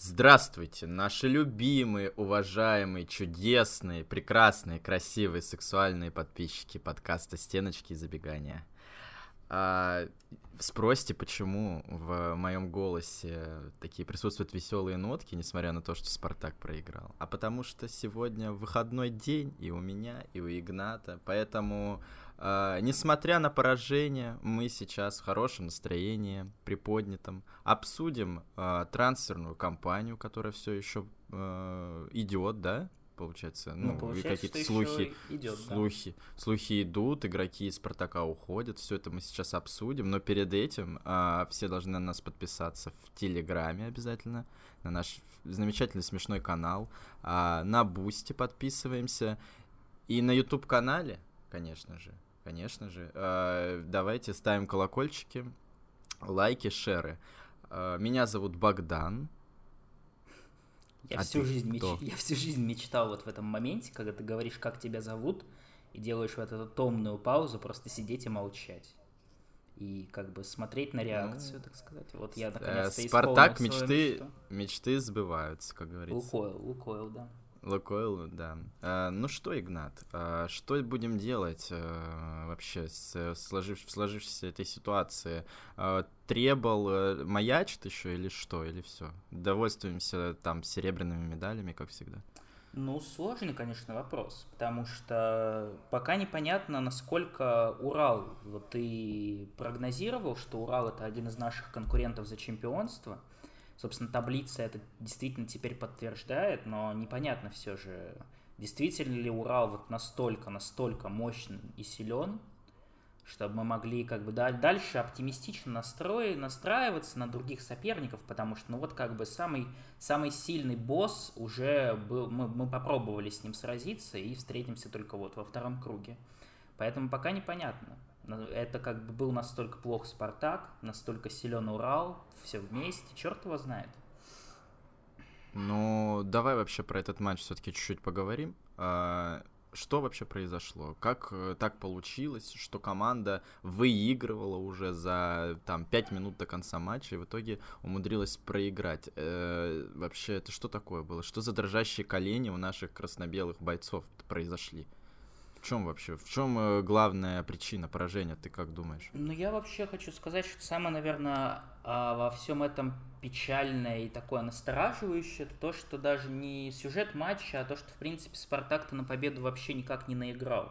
Здравствуйте, наши любимые, уважаемые, чудесные, прекрасные, красивые, сексуальные подписчики подкаста «Стеночки и забегания». Спросите, почему в моем голосе такие присутствуют веселые нотки, несмотря на то, что «Спартак» проиграл. А потому что сегодня выходной день и у меня, и у Игната, поэтому, несмотря на поражение, мы сейчас в хорошем настроении, приподнятом, обсудим трансферную кампанию, которая все еще идет, да? Получается, получается, какие-то слухи идут, игроки из «Спартака» уходят, все это мы сейчас обсудим, но перед этим все должны на нас подписаться в Телеграме обязательно, на наш замечательный смешной канал, на Бусти подписываемся и на YouTube-канале, конечно же, давайте ставим колокольчики, лайки, шеры. Меня зовут Богдан. Я всю жизнь мечтал вот в этом моменте, когда ты говоришь, как тебя зовут, и делаешь вот эту томную паузу, просто сидеть и молчать. И как бы смотреть на реакцию, так сказать. Вот я наконец-то исполнил свою мечту. Спартак, мечты сбываются, как говорится. Лукойл, да. Лукойл, да. Ну что, Игнат, что будем делать вообще в сложившейся этой ситуации? Требл маячит еще или что, или все? Довольствуемся там серебряными медалями, как всегда? Ну, сложный, конечно, вопрос, потому что пока непонятно, насколько Урал... Вот ты прогнозировал, что Урал — это один из наших конкурентов за чемпионство. Собственно, таблица это действительно теперь подтверждает, но непонятно все же, действительно ли Урал вот настолько мощен и силен, чтобы мы могли как бы дальше оптимистично настраиваться на других соперников, потому что самый сильный босс уже был, мы попробовали с ним сразиться и встретимся только вот во втором круге. Поэтому пока непонятно. Это как бы был настолько плох «Спартак», настолько силен Урал, все вместе, черт его знает. Ну, давай вообще про этот матч все-таки чуть-чуть поговорим. Что вообще произошло? Как так получилось, что команда выигрывала уже за 5 минут до конца матча и в итоге умудрилась проиграть? Вообще, это что такое было? Что за дрожащие колени у наших красно-белых бойцов произошли? В чем главная причина поражения, ты как думаешь? Ну, я вообще хочу сказать, что самое, наверное, во всем этом печальное и такое настораживающее, это то, что даже не сюжет матча, а то, что, в принципе, «Спартак»-то на победу вообще никак не наиграл.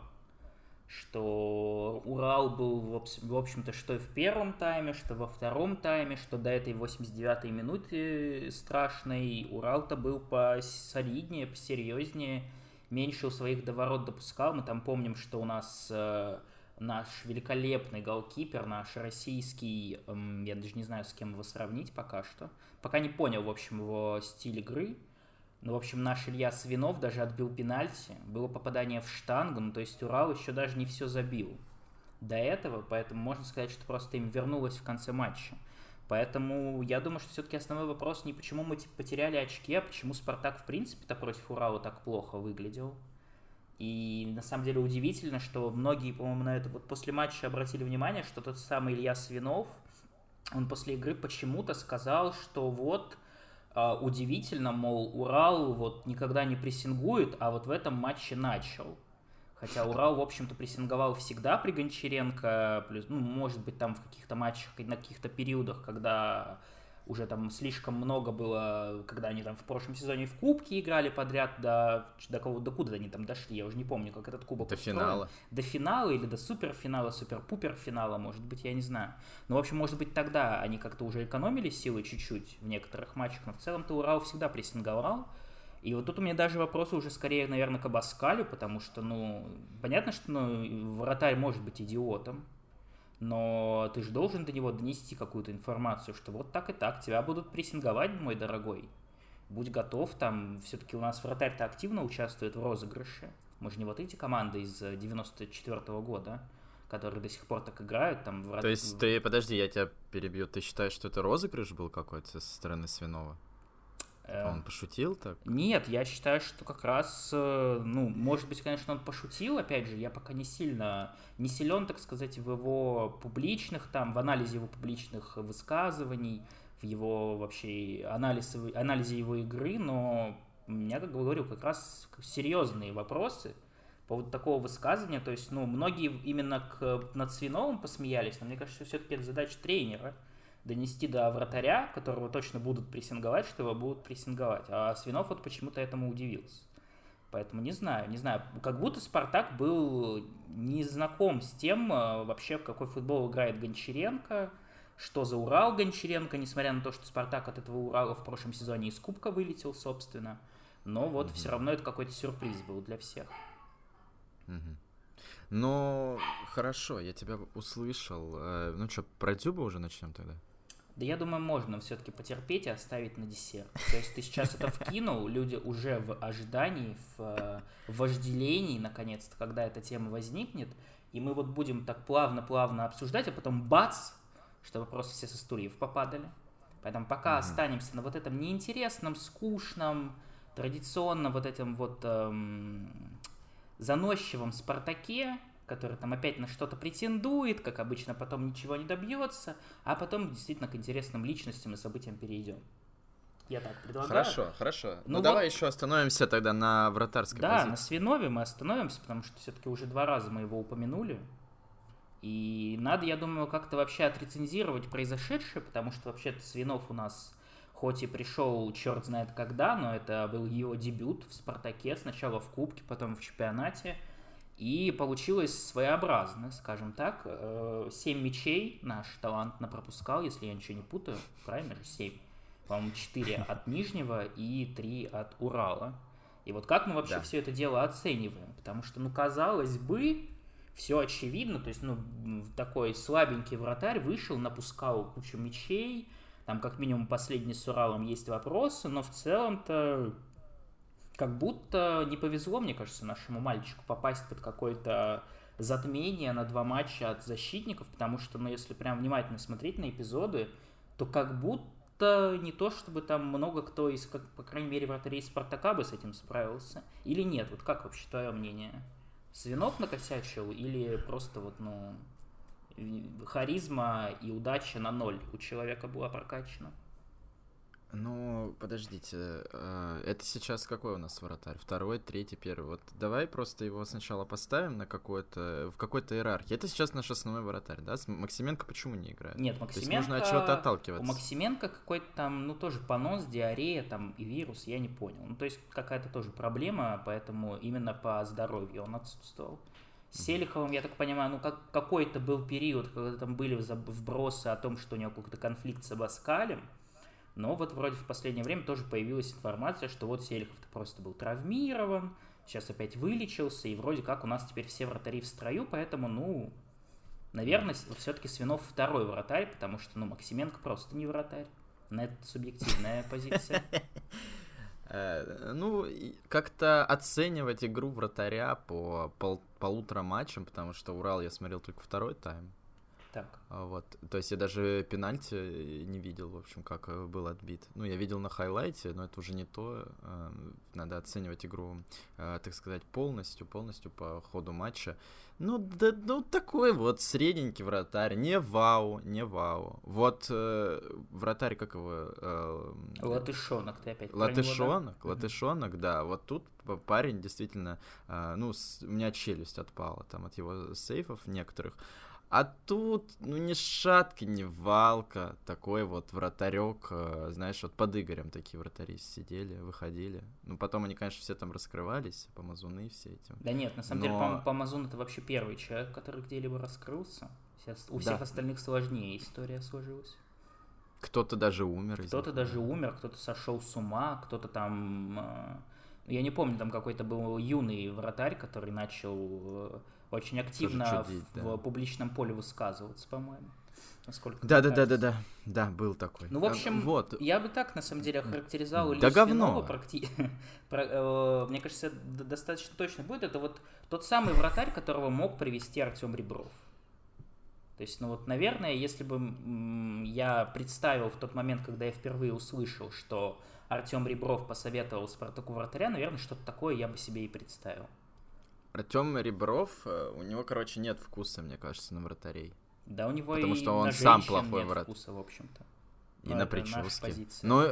Что Урал был, в общем-то, что в первом тайме, что во втором тайме, что до этой 89-й минуты страшной Урал-то был посолиднее, посерьезнее. Меньше у своих до ворот допускал. Мы там помним, что у нас наш великолепный голкипер, наш российский, я даже не знаю, с кем его сравнить пока что. Пока не понял, в общем, его стиль игры. Ну, в общем, наш Илья Свинов даже отбил пенальти. Было попадание в штангу, то есть Урал еще даже не все забил до этого. Поэтому можно сказать, что просто им вернулось в конце матча. Поэтому я думаю, что все-таки основной вопрос не почему мы потеряли очки, а почему «Спартак» в принципе-то против «Урала» так плохо выглядел. И на самом деле удивительно, что многие, по-моему, на это вот после матча обратили внимание, что тот самый Илья Свинов, он после игры почему-то сказал, что вот удивительно, мол, Урал вот никогда не прессингует, а вот в этом матче начал. Хотя Урал, в общем-то, прессинговал всегда при Гончаренко, плюс, может быть, там в каких-то матчах, на каких-то периодах, когда уже там слишком много было, когда они там в прошлом сезоне в Кубке играли подряд, до куда они там дошли, я уже не помню, как этот кубок устроен. Финала. До финала или до суперфинала, супер-пупер-финала, может быть, я не знаю. Но, в общем, может быть, тогда они как-то уже экономили силы чуть-чуть в некоторых матчах, но в целом-то Урал всегда прессинговал. И вот тут у меня даже вопросы уже скорее, наверное, к Абаскалю, потому что, понятно, что вратарь может быть идиотом, но ты же должен до него донести какую-то информацию, что вот так и так, тебя будут прессинговать, мой дорогой. Будь готов, все-таки у нас вратарь-то активно участвует в розыгрыше. Мы же не вот эти команды из 94-го года, которые до сих пор так играют. То есть ты, подожди, я тебя перебью, ты считаешь, что это розыгрыш был какой-то со стороны Свинова? Он пошутил так? Нет, я считаю, что как раз, может быть, конечно, он пошутил, опять же, я пока не силен, так сказать, в анализе его публичных высказываний, в его вообще анализе его игры, но у меня, как говорю, как раз серьезные вопросы по поводу такого высказывания. То есть, ну, многие именно над Свиновым посмеялись, но мне кажется, все-таки это задача тренера донести до вратаря, которого точно будут прессинговать, что его будут прессинговать. А Свинов вот почему-то этому удивился. Поэтому не знаю. Как будто «Спартак» был не знаком с тем, вообще в какой футбол играет Гончаренко, что за Урал Гончаренко, несмотря на то, что «Спартак» от этого Урала в прошлом сезоне из Кубка вылетел, собственно. Но вот все равно это какой-то сюрприз был для всех. Ну, хорошо, я тебя услышал. Ну что, про Дзюбу уже начнем тогда? Да я думаю, можно все-таки потерпеть и оставить на десерт. То есть ты сейчас это вкинул, люди уже в ожидании, в вожделении, наконец-то, когда эта тема возникнет, и мы вот будем так плавно-плавно обсуждать, а потом бац, чтобы просто все со стульев попадали. Поэтому пока останемся на вот этом неинтересном, скучном, традиционно вот этом вот заносчивом «Спартаке», который там опять на что-то претендует, как обычно, потом ничего не добьется, а потом действительно к интересным личностям и событиям перейдем. Я так предлагаю. Хорошо. Ну вот... давай еще остановимся тогда на вратарской позиции. Да, на Свинове мы остановимся, потому что все-таки уже 2 раза мы его упомянули. И надо, я думаю, как-то вообще отрецензировать произошедшее, потому что вообще-то Свинов у нас хоть и пришел черт знает когда, но это был его дебют в «Спартаке», сначала в Кубке, потом в чемпионате. И получилось своеобразно, скажем так. 7 мячей наш талант напропускал, если я ничего не путаю. Правильно же? 7. По-моему, 4 от Нижнего и 3 от Урала. И вот как мы вообще все это дело оцениваем? Потому что, ну, казалось бы, все очевидно. То есть, ну, такой слабенький вратарь вышел, напускал кучу мячей. Там, как минимум, последний с Уралом есть вопросы, но в целом-то... Как будто не повезло, мне кажется, нашему мальчику попасть под какое-то затмение на 2 матча от защитников, потому что, ну, если прям внимательно смотреть на эпизоды, то как будто не то, чтобы там много кто из, как, по крайней мере, вратарей «Спартака» бы с этим справился. Или нет? Вот как вообще твое мнение? Свинов накосячил или просто вот, ну, харизма и удача на 0 у человека была прокачана? Ну, подождите, это сейчас какой у нас вратарь? 2-й, 3-й, 1-й. Вот давай просто его сначала поставим на в какой-то иерархии. Это сейчас наш основной вратарь, да? Максименко почему не играет? Нет, Максименко... То есть нужно от чего-то отталкиваться. У Максименко какой-то там, ну, тоже понос, диарея там и вирус, я не понял. Ну, то есть какая-то тоже проблема, поэтому именно по здоровью он отсутствовал. С Селиховым, я так понимаю, ну, как какой-то был период, когда там были вбросы о том, что у него какой-то конфликт с Абаскалем. Но вот вроде в последнее время тоже появилась информация, что вот Селихов-то просто был травмирован, сейчас опять вылечился, и вроде как у нас теперь все вратари в строю, поэтому, ну, наверное, все-таки Свинов 2-й вратарь, потому что, ну, Максименко просто не вратарь. Но это субъективная позиция. Ну, как-то оценивать игру вратаря по полутора матчам, потому что Урал я смотрел только 2-й тайм. Так. Вот. То есть я даже пенальти не видел, в общем, как был отбит. Ну, я видел на хайлайте, но это уже не то. Надо оценивать игру, так сказать, полностью по ходу матча. Ну, да, ну такой вот средненький вратарь. Не вау. Вот вратарь, как его? Латышонок, ты опять. Латышонок, да. Вот тут парень действительно, ну, у меня челюсть отпала там от его сейфов некоторых. А тут, ну, ни шатки, ни валка, такой вот вратарек, знаешь, вот под Игорем такие вратари сидели, выходили. Ну, потом они, конечно, все там раскрывались, помазуны все этим. Да нет, на самом деле, помазун — это вообще первый человек, который где-либо раскрылся. Сейчас у всех остальных сложнее история сложилась. Кто-то даже умер. Кто-то сошел с ума, кто-то там... Я не помню, там какой-то был юный вратарь, который начал... Очень активно чудить, в публичном поле высказываться, по-моему. Да, был такой. Ну, в общем, вот. Я бы так, на самом деле, охарактеризовал Илью Свинова. Мне кажется, достаточно точно будет. Это вот тот самый вратарь, которого мог привести Артем Ребров. То есть, ну вот, наверное, если бы я представил в тот момент, когда я впервые услышал, что Артем Ребров посоветовал «Спартаку» вратаря, наверное, что-то такое я бы себе и представил. Артем Ребров, у него, короче, нет вкуса, мне кажется, на вратарей. Да, у него потому и что он на женщин сам плохой нет вкуса, в общем-то. И на прическе. Ну,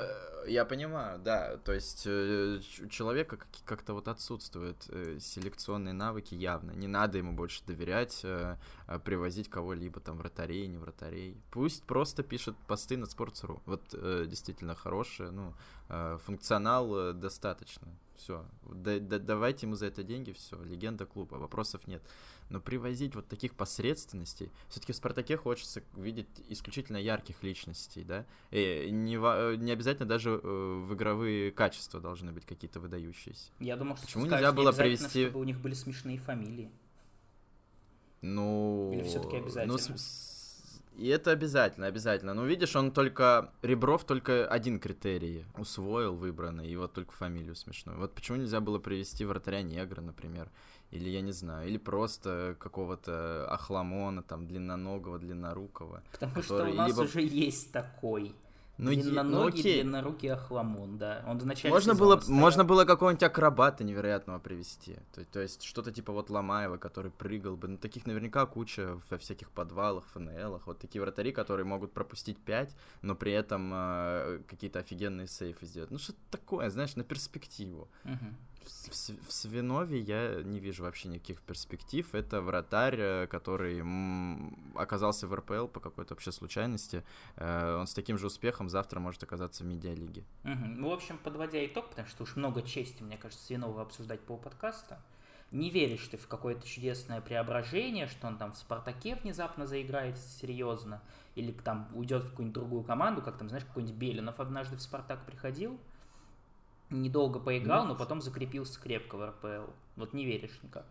я понимаю, да. То есть у человека как-то вот отсутствуют селекционные навыки явно. Не надо ему больше доверять, привозить кого-либо, там, вратарей, не вратарей. Пусть просто пишет посты на Sports.ru. Вот действительно хорошие, ну, функционал достаточно. Все, давайте ему за это деньги, все, легенда клуба, вопросов нет. Но привозить вот таких посредственностей, все-таки в «Спартаке» хочется видеть исключительно ярких личностей, да, и не обязательно даже в игровые качества должны быть какие-то выдающиеся. Я думал, что почему нельзя было привести, чтобы у них были смешные фамилии? Ну, или все-таки обязательно? Ну, и это обязательно, обязательно. Ну, видишь, он только... Ребров только один критерий усвоил, выбранный, и вот только фамилию смешную. Вот почему нельзя было привести вратаря негра, например, или, я не знаю, или просто какого-то охламона, там, длинноногого, длиннорукого. Потому который... что у нас либо... уже есть такой. Ну, длинноногий, ну, длиннорукий охламон, да. Он в начале можно было какого-нибудь акробата невероятного привести. То есть что-то типа вот Ломаева, который прыгал бы. Ну, таких наверняка куча во всяких подвалах, ФНЛах. Вот такие вратари, которые могут пропустить 5, но при этом какие-то офигенные сейфы сделать. Ну, что-то такое, знаешь, на перспективу. В Свинове я не вижу вообще никаких перспектив. Это вратарь, который оказался в РПЛ по какой-то вообще случайности. Он с таким же успехом завтра может оказаться в медиалиге. Ну, в общем, подводя итог, потому что уж много чести, мне кажется, Свинова обсуждать по подкасту. Не веришь ты в какое-то чудесное преображение, что он там в «Спартаке» внезапно заиграет серьезно, или там уйдет в какую-нибудь другую команду, как там, знаешь, какой-нибудь Белинов однажды в «Спартак» приходил. Недолго поиграл, нет. Но потом закрепился крепко в РПЛ. Вот не веришь никак.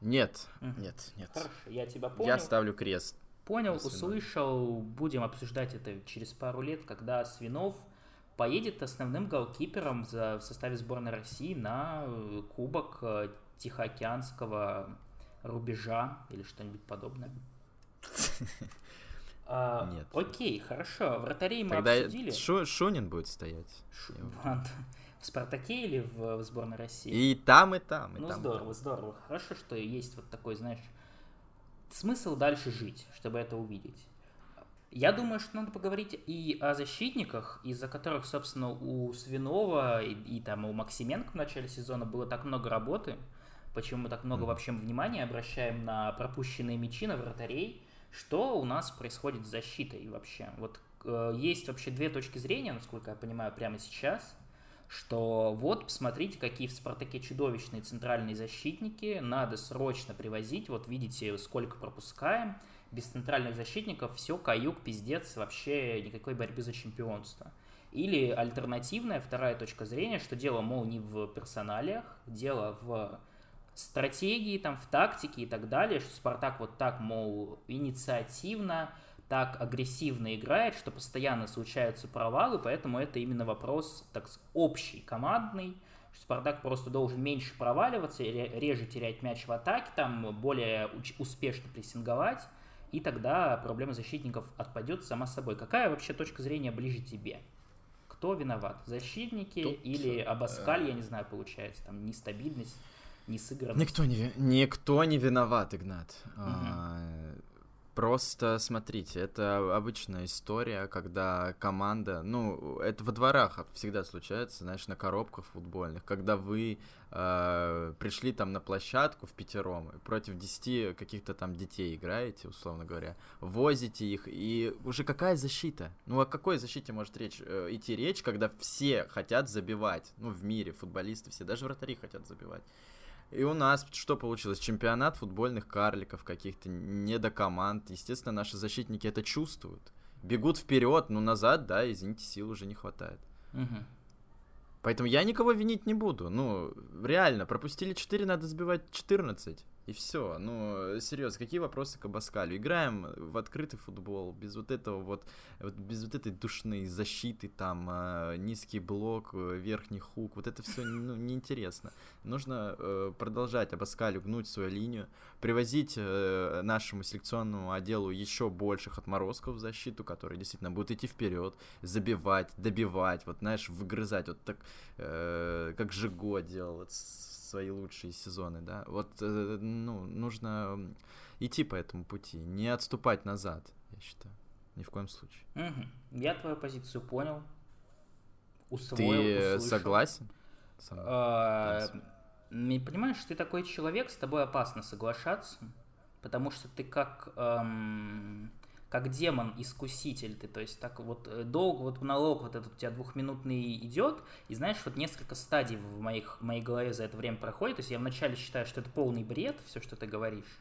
Нет. Хорошо, я тебя понял. Я ставлю крест. Понял, услышал. Будем обсуждать это через пару лет, когда Свинов поедет основным голкипером в составе сборной России на кубок Тихоокеанского рубежа или что-нибудь подобное. Нет. Окей, хорошо. Вратарей мы обсудили. Шунин будет стоять. В «Спартаке» или в сборной России? И там, и там. И ну, там, здорово, и там. Здорово. Хорошо, что есть вот такой, знаешь, смысл дальше жить, чтобы это увидеть. Я думаю, что надо поговорить и о защитниках, из-за которых, собственно, у Свинова и там у Максименко в начале сезона было так много работы, почему мы так много вообще внимания обращаем на пропущенные мячи, на вратарей, что у нас происходит с защитой вообще. Вот есть вообще две точки зрения, насколько я понимаю, прямо сейчас, что вот, посмотрите, какие в «Спартаке» чудовищные центральные защитники, надо срочно привозить, вот видите, сколько пропускаем, без центральных защитников все, каюк, пиздец, вообще никакой борьбы за чемпионство. Или альтернативная, вторая точка зрения, что дело, мол, не в персоналиях, дело в стратегии, там, в тактике и так далее, что «Спартак» вот так, мол, инициативно, так агрессивно играет, что постоянно случаются провалы, поэтому это именно вопрос, так сказать, общий, командный, что «Спартак» просто должен меньше проваливаться, реже терять мяч в атаке, там более успешно прессинговать, и тогда проблема защитников отпадет сама собой. Какая вообще точка зрения ближе тебе? Кто виноват? Защитники или Абаскаль, я не знаю, получается, там нестабильность, несыгранность? Никто не виноват, Игнат. Просто смотрите, это обычная история, когда команда, ну, это во дворах всегда случается, знаешь, на коробках футбольных, когда вы пришли там на площадку впятером и против 10 каких-то там детей играете, условно говоря, возите их, и уже какая защита? Ну, о какой защите может идти речь, когда все хотят забивать, ну, в мире футболисты все, даже вратари хотят забивать. И у нас что получилось? Чемпионат футбольных карликов каких-то, недокоманд. Естественно, наши защитники это чувствуют. Бегут вперед, но назад, да, извините, сил уже не хватает. Поэтому я никого винить не буду. Ну, реально, пропустили 4, надо сбивать 14. И все. Ну, серьезно, какие вопросы к Абаскалю? Играем в открытый футбол, без вот этого вот без вот этой душной защиты, там, низкий блок, верхний хук, вот это все, ну, неинтересно. Нужно продолжать Абаскалю гнуть свою линию, привозить нашему селекционному отделу еще больших отморозков в защиту, которые действительно будут идти вперед, забивать, добивать, вот, знаешь, выгрызать, вот так, как Жиго делал, вот, свои лучшие сезоны, да, вот, ну, нужно идти по этому пути, не отступать назад, я считаю. ни в коем случае. Угу. Я твою позицию понял, усвоил, услышал. Ты согласен? Понимаешь, ты такой человек, с тобой опасно соглашаться, потому что ты как демон-искуситель, ты, то есть так вот долго, вот монолог вот этот у тебя двухминутный идет, и знаешь, вот несколько стадий в моей голове за это время проходит, то есть я вначале считаю, что это полный бред, все, что ты говоришь,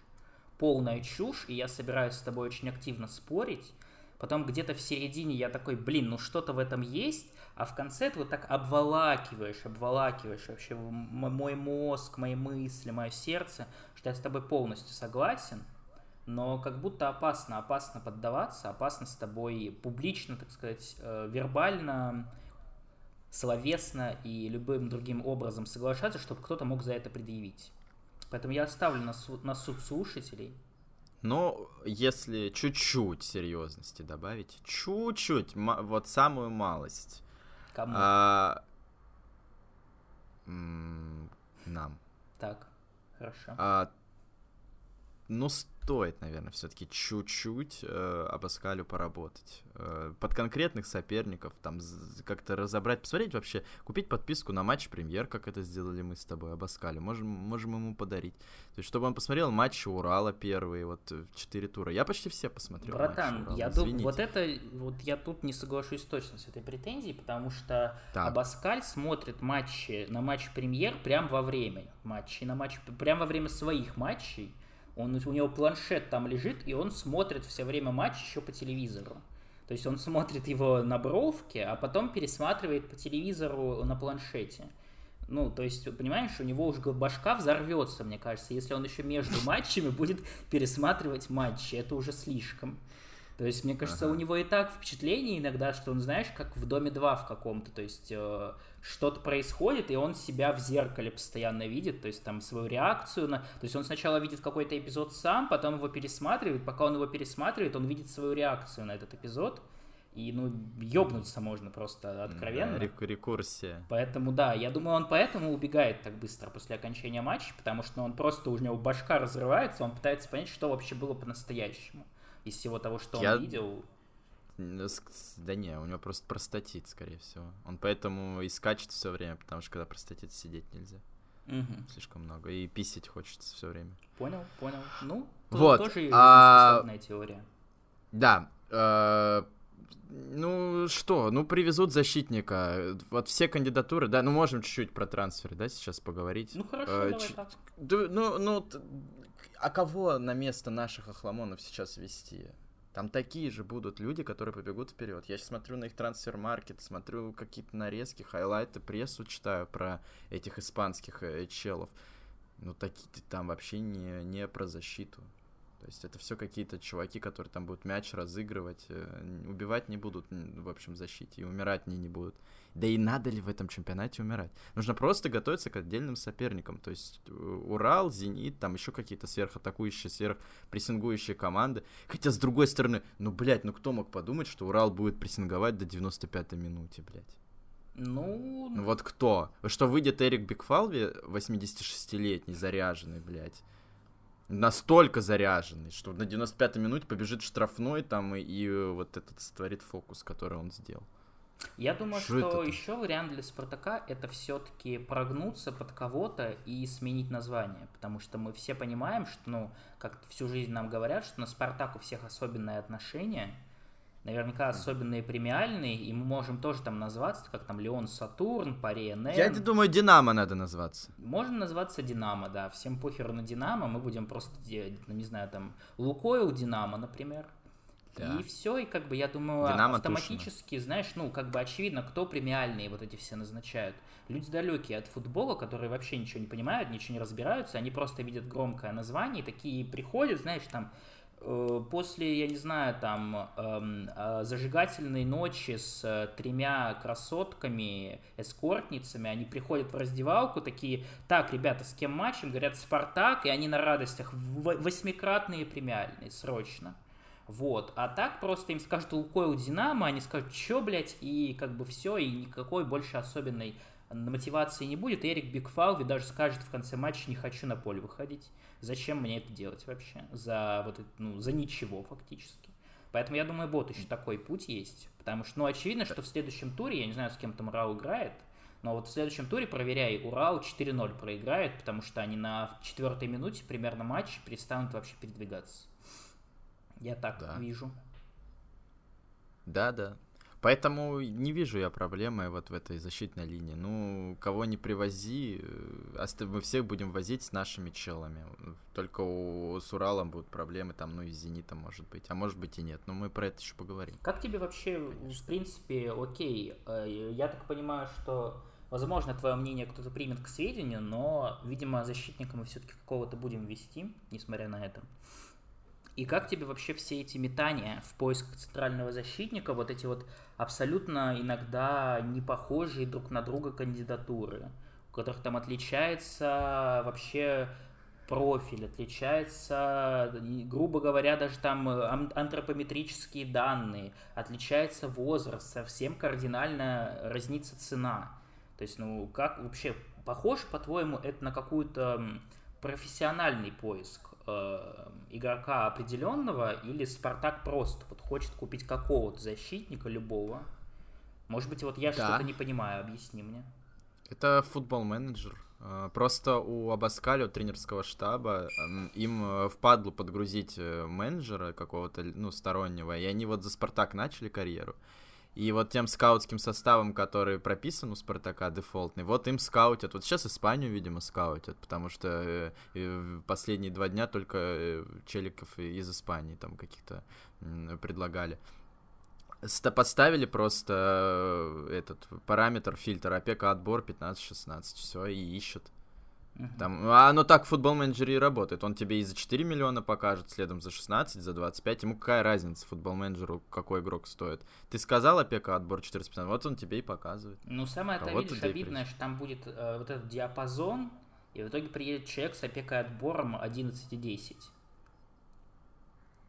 полная чушь, и я собираюсь с тобой очень активно спорить, потом где-то в середине я такой, блин, ну что-то в этом есть, а в конце ты вот так обволакиваешь вообще мой мозг, мои мысли, мое сердце, что я с тобой полностью согласен, но как будто опасно поддаваться, опасно с тобой публично, так сказать, вербально, словесно и любым другим образом соглашаться, чтобы кто-то мог за это предъявить. Поэтому я оставлю на суд слушателей. Но если чуть-чуть серьезности добавить, чуть-чуть, вот самую малость. Кому? Нам. Так, хорошо. Стоит, наверное, все-таки чуть-чуть Абаскалю поработать. Под конкретных соперников, там, как-то разобрать, посмотреть вообще, купить подписку на матч-премьер, как это сделали мы с тобой, Абаскалю. Можем ему подарить. То есть, чтобы он посмотрел матчи Урала первые, вот, 4 тура. Я почти все посмотрел. Братан, я думаю, вот я тут не соглашусь точно с этой претензией, потому что так. Абаскаль смотрит матчи на матч-премьер прямо во время матчей, прямо во время своих матчей. У него планшет там лежит, и он смотрит все время матч еще по телевизору. То есть он смотрит его на бровке, а потом пересматривает по телевизору на планшете. Ну, то есть, понимаешь, у него уж башка взорвется, мне кажется, если он еще между матчами будет пересматривать матчи. Это уже слишком. То есть, мне кажется, у него и так впечатление иногда, что он, знаешь, как в «Доме 2» в каком-то, то есть что-то происходит, и он себя в зеркале постоянно видит, то есть там свою реакцию, то есть он сначала видит какой-то эпизод сам, потом его пересматривает, пока он его пересматривает, он видит свою реакцию на этот эпизод, и, ёбнуться можно просто откровенно. Рекурсия. Поэтому, да, я думаю, он поэтому убегает так быстро после окончания матча, потому что он просто, у него башка разрывается, он пытается понять, что вообще было по-настоящему. Из всего того, что он видел. Да не, у него просто простатит, скорее всего. Он поэтому и скачет все время, потому что когда простатит, сидеть нельзя. Угу. Слишком много. И писать хочется все время. Понял. Ну, вот. Тоже жизнеспособная теория. Да. Привезут защитника. Вот все кандидатуры, да, можем чуть-чуть про трансферы, да, сейчас поговорить. Ну, хорошо, давай так. А кого на место наших охламонов сейчас вести? Там такие же будут люди, которые побегут вперед. Я сейчас смотрю на их трансфер-маркет, смотрю какие-то нарезки, хайлайты, прессу читаю про этих испанских челов. Такие там вообще не про защиту. То есть это все какие-то чуваки, которые там будут мяч разыгрывать, убивать не будут, в общем, в защите, и умирать не будут. Да и надо ли в этом чемпионате умирать? Нужно просто готовиться к отдельным соперникам. То есть Урал, Зенит, там еще какие-то сверхатакующие, сверхпрессингующие команды. Хотя, с другой стороны, кто мог подумать, что Урал будет прессинговать до 95-й минуте, блядь? Вот кто? Что выйдет Эрик Бигфалви, 86-летний, заряженный, блядь? Настолько заряженный, что на 95-й минуте побежит штрафной там и вот этот сотворит фокус, который он сделал. Я думаю, что еще вариант для Спартака — это все-таки прогнуться под кого-то и сменить название, потому что мы все понимаем, что, как всю жизнь нам говорят, что на Спартак у всех особенные отношения, наверняка особенные премиальные, и мы можем тоже там назваться, как там Леон Сатурн, Паре НН. Я думаю, Динамо надо назваться. Можно назваться Динамо, да, всем похеру на Динамо, мы будем просто, Лукойл Динамо, например. Да. И все, и я думаю, Динамо автоматически, Тушина. Очевидно, кто премиальные вот эти все назначают. Люди далекие от футбола, которые вообще ничего не понимают, ничего не разбираются, они просто видят громкое название, и такие приходят, после, зажигательной ночи с тремя красотками, эскортницами, они приходят в раздевалку, такие, так, ребята, с кем матчем? Говорят, Спартак, и они на радостях, восьмикратные премиальные, срочно. Вот, а так просто им скажут Лукойл Динамо, они скажут, чё, блядь, и все, и никакой больше особенной мотивации не будет. И Эрик Бигфалви даже скажет в конце матча, не хочу на поле выходить. Зачем мне это делать вообще? За ничего фактически. Поэтому, я думаю, вот еще такой путь есть. Потому что, ну, очевидно, что в следующем туре, я не знаю, с кем там Урал играет, но вот в следующем туре, проверяй, Урал 4-0 проиграет, потому что они на 4-й минуте примерно матча перестанут вообще передвигаться. Я так вижу. Да. Поэтому не вижу я проблемы вот в этой защитной линии. Ну, кого не привози, мы всех будем возить с нашими челами. Только с Уралом будут проблемы, там, ну и с Зенитом, может быть. А может быть и нет, но мы про это еще поговорим. Как тебе вообще, в принципе, окей, я так понимаю, что, возможно, твое мнение кто-то примет к сведению, но, видимо, защитника мы все-таки какого-то будем вести, несмотря на это. И как тебе вообще все эти метания в поисках центрального защитника, вот эти вот абсолютно иногда не похожие друг на друга кандидатуры, у которых там отличается вообще профиль, отличается, грубо говоря, даже там антропометрические данные, отличается возраст, совсем кардинально разнится цена. То есть, ну, как вообще, похож, по-твоему, это на какую-то профессиональный поиск игрока определенного, или Спартак просто вот хочет купить какого-то защитника любого? Может быть, вот я что-то не понимаю, объясни мне. Это футбол-менеджер. Просто у Абаскаля, у тренерского штаба, им впадлу подгрузить менеджера какого-то, ну, стороннего, и они вот за Спартак начали карьеру. И вот тем скаутским составом, который прописан у Спартака, дефолтный, вот им скаутят. Вот сейчас Испанию, видимо, скаутят, потому что последние 2 дня только челиков из Испании там каких-то предлагали. Подставили просто этот параметр, фильтр, опека, отбор 15-16, все, и ищут. Там, оно так в футбол-менеджере и работает. Он тебе и за 4 миллиона покажет, следом за 16, за 25. Ему какая разница футбол-менеджеру, какой игрок стоит. Ты сказал опека, отбор 4-15, вот он тебе и показывает. Ну, самое обидное, что там будет вот этот диапазон, и в итоге приедет человек с опекой отбором 11-10.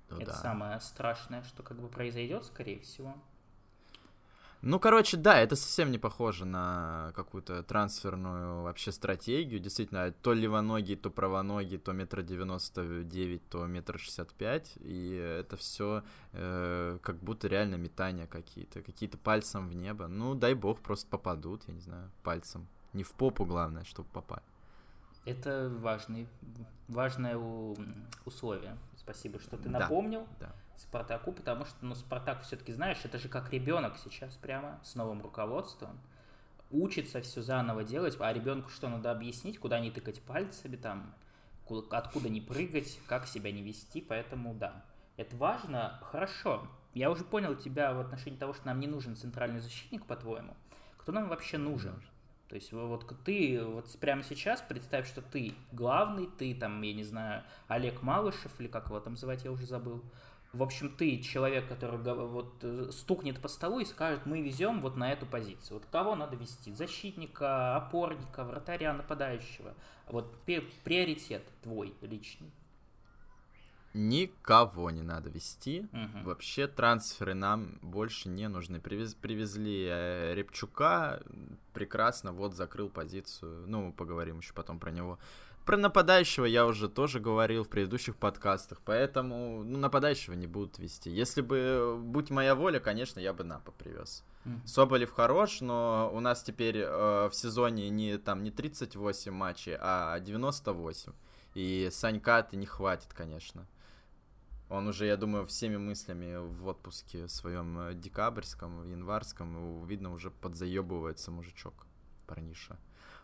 Ну, это самое страшное, что как бы произойдет, скорее всего. Ну, короче, да, это совсем не похоже на какую-то трансферную вообще стратегию. Действительно, то левоногий, то правоногий, то 1,99 м, то 1,65 м. И это все как будто реально метания какие-то. Какие-то пальцем в небо. Ну, дай бог, просто попадут, я не знаю, пальцем. Не в попу, главное, чтобы попали. Это важное условие. Спасибо, что ты напомнил. Да. Спартаку, потому что, ну, Спартак все-таки, знаешь, это же как ребенок сейчас прямо с новым руководством. Учится все заново делать, а ребенку что, надо объяснить, куда не тыкать пальцами, там, откуда не прыгать, как себя не вести, поэтому да. Это важно. Хорошо, я уже понял тебя в отношении того, что нам не нужен центральный защитник, по-твоему. Кто нам вообще нужен? То есть вот ты вот прямо сейчас представь, что ты главный, ты там, я не знаю, Олег Малышев, или как его там звать, я уже забыл. В общем, ты человек, который вот стукнет по столу и скажет, мы везем вот на эту позицию. Вот кого надо везти? Защитника, опорника, вратаря, нападающего. Вот приоритет твой личный. Никого не надо везти. Угу. Вообще трансферы нам больше не нужны. Привезли Рябчука, прекрасно, вот закрыл позицию. Ну, мы поговорим еще потом про него. Про нападающего я уже тоже говорил в предыдущих подкастах, поэтому нападающего не будут вести. Если бы, будь моя воля, конечно, я бы Напа привез. Соболев хорош, но у нас теперь в сезоне не 38 матчей, а 98. И Санька-то не хватит, конечно. Он уже, я думаю, всеми мыслями в отпуске своем декабрьском, январском, видно, уже подзаебывается мужичок, парниша.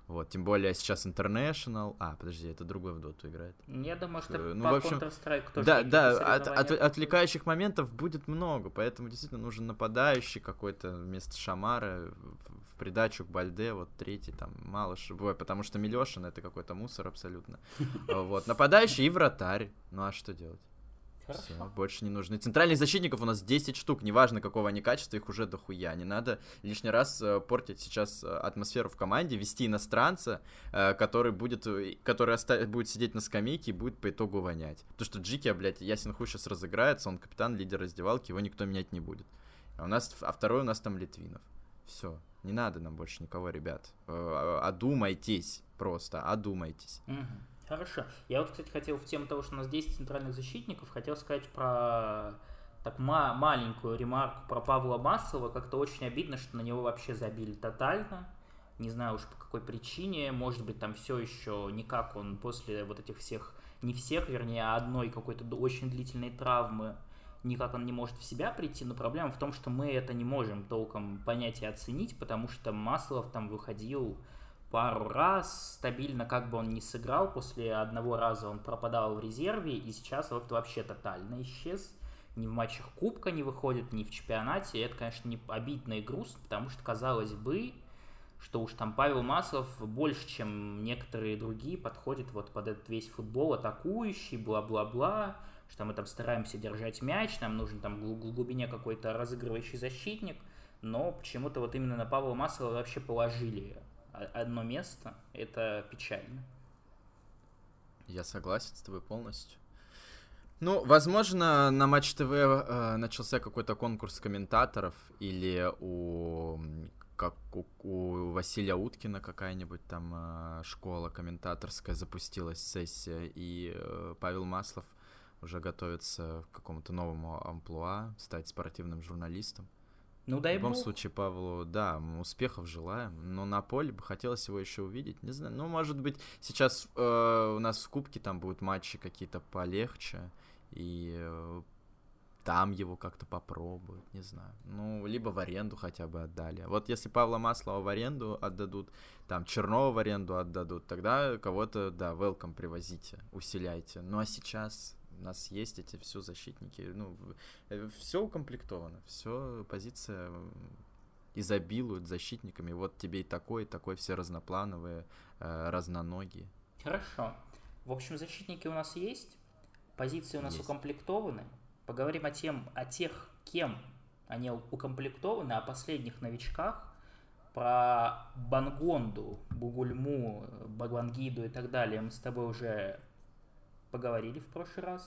Вот, тем более сейчас International. Подожди, это другой в доту играет. Я думаю, что по Counter-Strike тоже. Да, отвлекающих моментов будет много, поэтому действительно нужен нападающий какой-то вместо Шамара, в придачу к Бальде, вот третий там Малыш, потому что Милешин это какой-то мусор абсолютно. Вот, нападающий и вратарь. Ну а что делать? Все, больше не нужны. Центральных защитников у нас 10 штук, неважно какого они качества, их уже дохуя. Не надо лишний раз портить сейчас атмосферу в команде, вести иностранца, который будет сидеть на скамейке и будет по итогу вонять. То, что Джикия, блядь, ясен хуй сейчас разыграется, он капитан, лидер раздевалки, его никто менять не будет. А второй у нас там Литвинов. Все, не надо нам больше никого, ребят. Одумайтесь просто, одумайтесь. Хорошо. Я вот, кстати, хотел в тему того, что у нас 10 центральных защитников, хотел сказать про так маленькую ремарку про Павла Маслова. Как-то очень обидно, что на него вообще забили тотально. Не знаю уж по какой причине. Может быть, там все еще никак он после вот этих всех, не всех, вернее, а одной какой-то очень длительной травмы, никак он не может в себя прийти. Но проблема в том, что мы это не можем толком понять и оценить, потому что Маслов там выходил пару раз стабильно, как бы он ни сыграл. После одного раза он пропадал в резерве, и сейчас вот вообще тотально исчез. Ни в матчах Кубка не выходит, ни в чемпионате. И это, конечно, обидно и грустно, потому что, казалось бы, что уж там Павел Маслов больше, чем некоторые другие, подходит вот под этот весь футбол атакующий, бла-бла-бла, что мы там стараемся держать мяч, нам нужен там в глубине какой-то разыгрывающий защитник, но почему-то вот именно на Павла Маслова вообще положили одно место, это печально. Я согласен с тобой полностью. Ну, возможно, на Матч ТВ начался какой-то конкурс комментаторов, или у Василия Уткина какая-нибудь там школа комментаторская запустилась, сессия, и Павел Маслов уже готовится к какому-то новому амплуа, стать спортивным журналистом. Ну, дай бог. В любом случае, Павлу, да, успехов желаем, но на поле бы хотелось его еще увидеть, не знаю. Ну, может быть, сейчас у нас в Кубке там будут матчи какие-то полегче, и там его как-то попробуют, не знаю. Ну, либо в аренду хотя бы отдали. Вот если Павла Маслова в аренду отдадут, там, Чернова в аренду отдадут, тогда кого-то, да, welcome привозите, усиляйте. Ну, а сейчас... У нас есть эти все защитники, ну, все укомплектовано, все позиция изобилует защитниками. Вот тебе и такой, все разноплановые, разноногие. Хорошо. В общем, защитники у нас есть, позиции у нас есть, укомплектованы. Поговорим о тех, кем они укомплектованы, о последних новичках, про Бангонду, Бугульму, Багвангиду и так далее. Мы с тобой уже... поговорили в прошлый раз.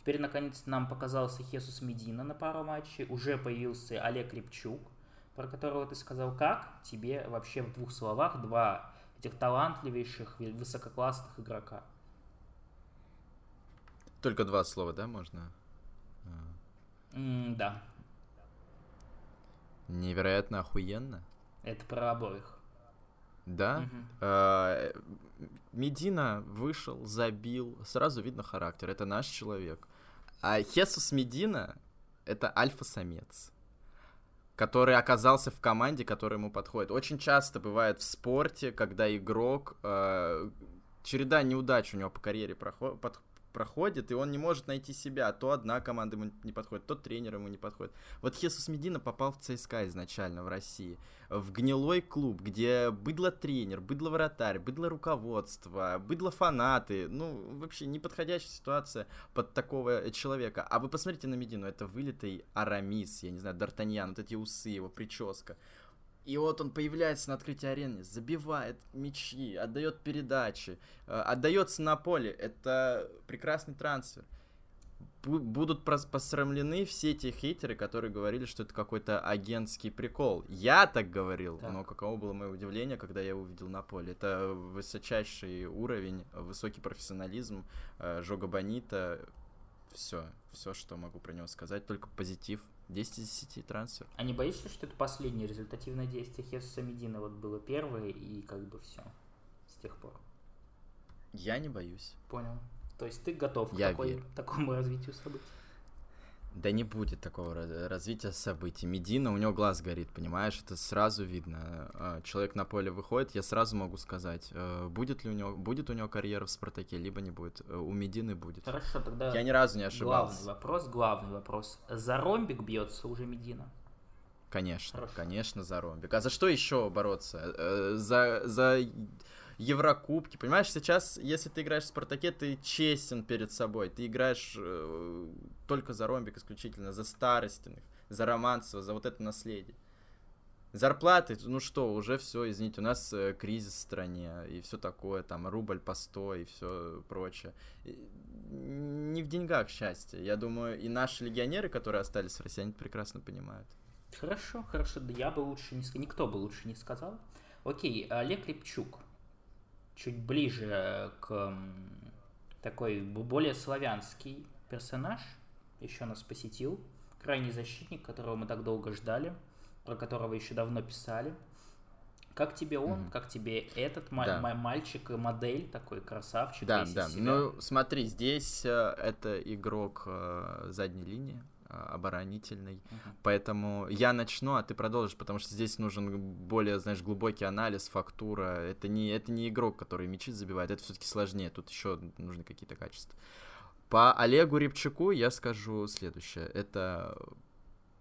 Теперь, наконец, нам показался Хесус Медина на пару матчей. Уже появился Олег Рябчук, про которого ты сказал. Как тебе вообще в двух словах два этих талантливейших, высококлассных игрока? Только два слова, да, можно? Да. Невероятно охуенно. Это про обоих. Да, Медина вышел, забил, сразу видно характер, это наш человек. А Хесус Медина — это альфа-самец, который оказался в команде, которая ему подходит. Очень часто бывает в спорте, когда игрок, череда неудач у него по карьере проходит, и он не может найти себя. То одна команда ему не подходит, то тренер ему не подходит. Вот Хесус Медина попал в ЦСКА изначально в России, в гнилой клуб, где быдло-тренер, быдло-вратарь, быдло-руководство, быдло-фанаты. Ну, вообще неподходящая ситуация под такого человека. А вы посмотрите на Медину, это вылитый Арамис, я не знаю, Д'Артаньян, вот эти усы, его прическа. И вот он появляется на открытии арены, забивает мячи, отдает передачи, отдается на поле. Это прекрасный трансфер. Будут посрамлены все те хейтеры, которые говорили, что это какой-то агентский прикол. Я так говорил, так. Но каково было мое удивление, когда я его увидел на поле. Это высочайший уровень, высокий профессионализм, жога бонита. Все, что могу про него сказать, только позитив. 10 из 10 трансфер. А не боишься, что это последнее результативное действие Хесуса Медина? Вот было первое, и как бы все с тех пор. Я не боюсь. Понял. То есть ты готов к такому развитию событий? Да не будет такого развития событий. Медина, у него глаз горит, понимаешь? Это сразу видно. Человек на поле выходит, я сразу могу сказать, будет у него карьера в «Спартаке», либо не будет. У Медины будет. Хорошо, тогда... Я ни разу не ошибался. Главный вопрос. За ромбик бьется уже Медина? Конечно, хорошо. Конечно, за ромбик. А за что еще бороться? За Еврокубки, понимаешь, сейчас, если ты играешь в «Спартаке», ты честен перед собой, ты играешь только за ромбик исключительно, за Старостиных, за Романцева, за вот это наследие. Зарплаты, ну что, уже все, извините, у нас кризис в стране и все такое, там, рубль по 100 и все прочее. И не в деньгах счастье, я думаю, и наши легионеры, которые остались в России, они прекрасно понимают. Хорошо, да я бы лучше не сказал, никто бы лучше не сказал. Окей, Олег Рябчук. Чуть ближе к такой более славянский персонаж еще нас посетил. крайний защитник, которого мы так долго ждали, про которого еще давно писали. Как тебе он, как тебе этот мальчик, модель такой, красавчик? Да. Ну, смотри, здесь это игрок задней линии, оборонительный, поэтому я начну, а ты продолжишь, потому что здесь нужен более, знаешь, глубокий анализ, фактура. Это не игрок, который мячи забивает, это все-таки сложнее, тут еще нужны какие-то качества. По Олегу Рябчуку я скажу следующее. Это,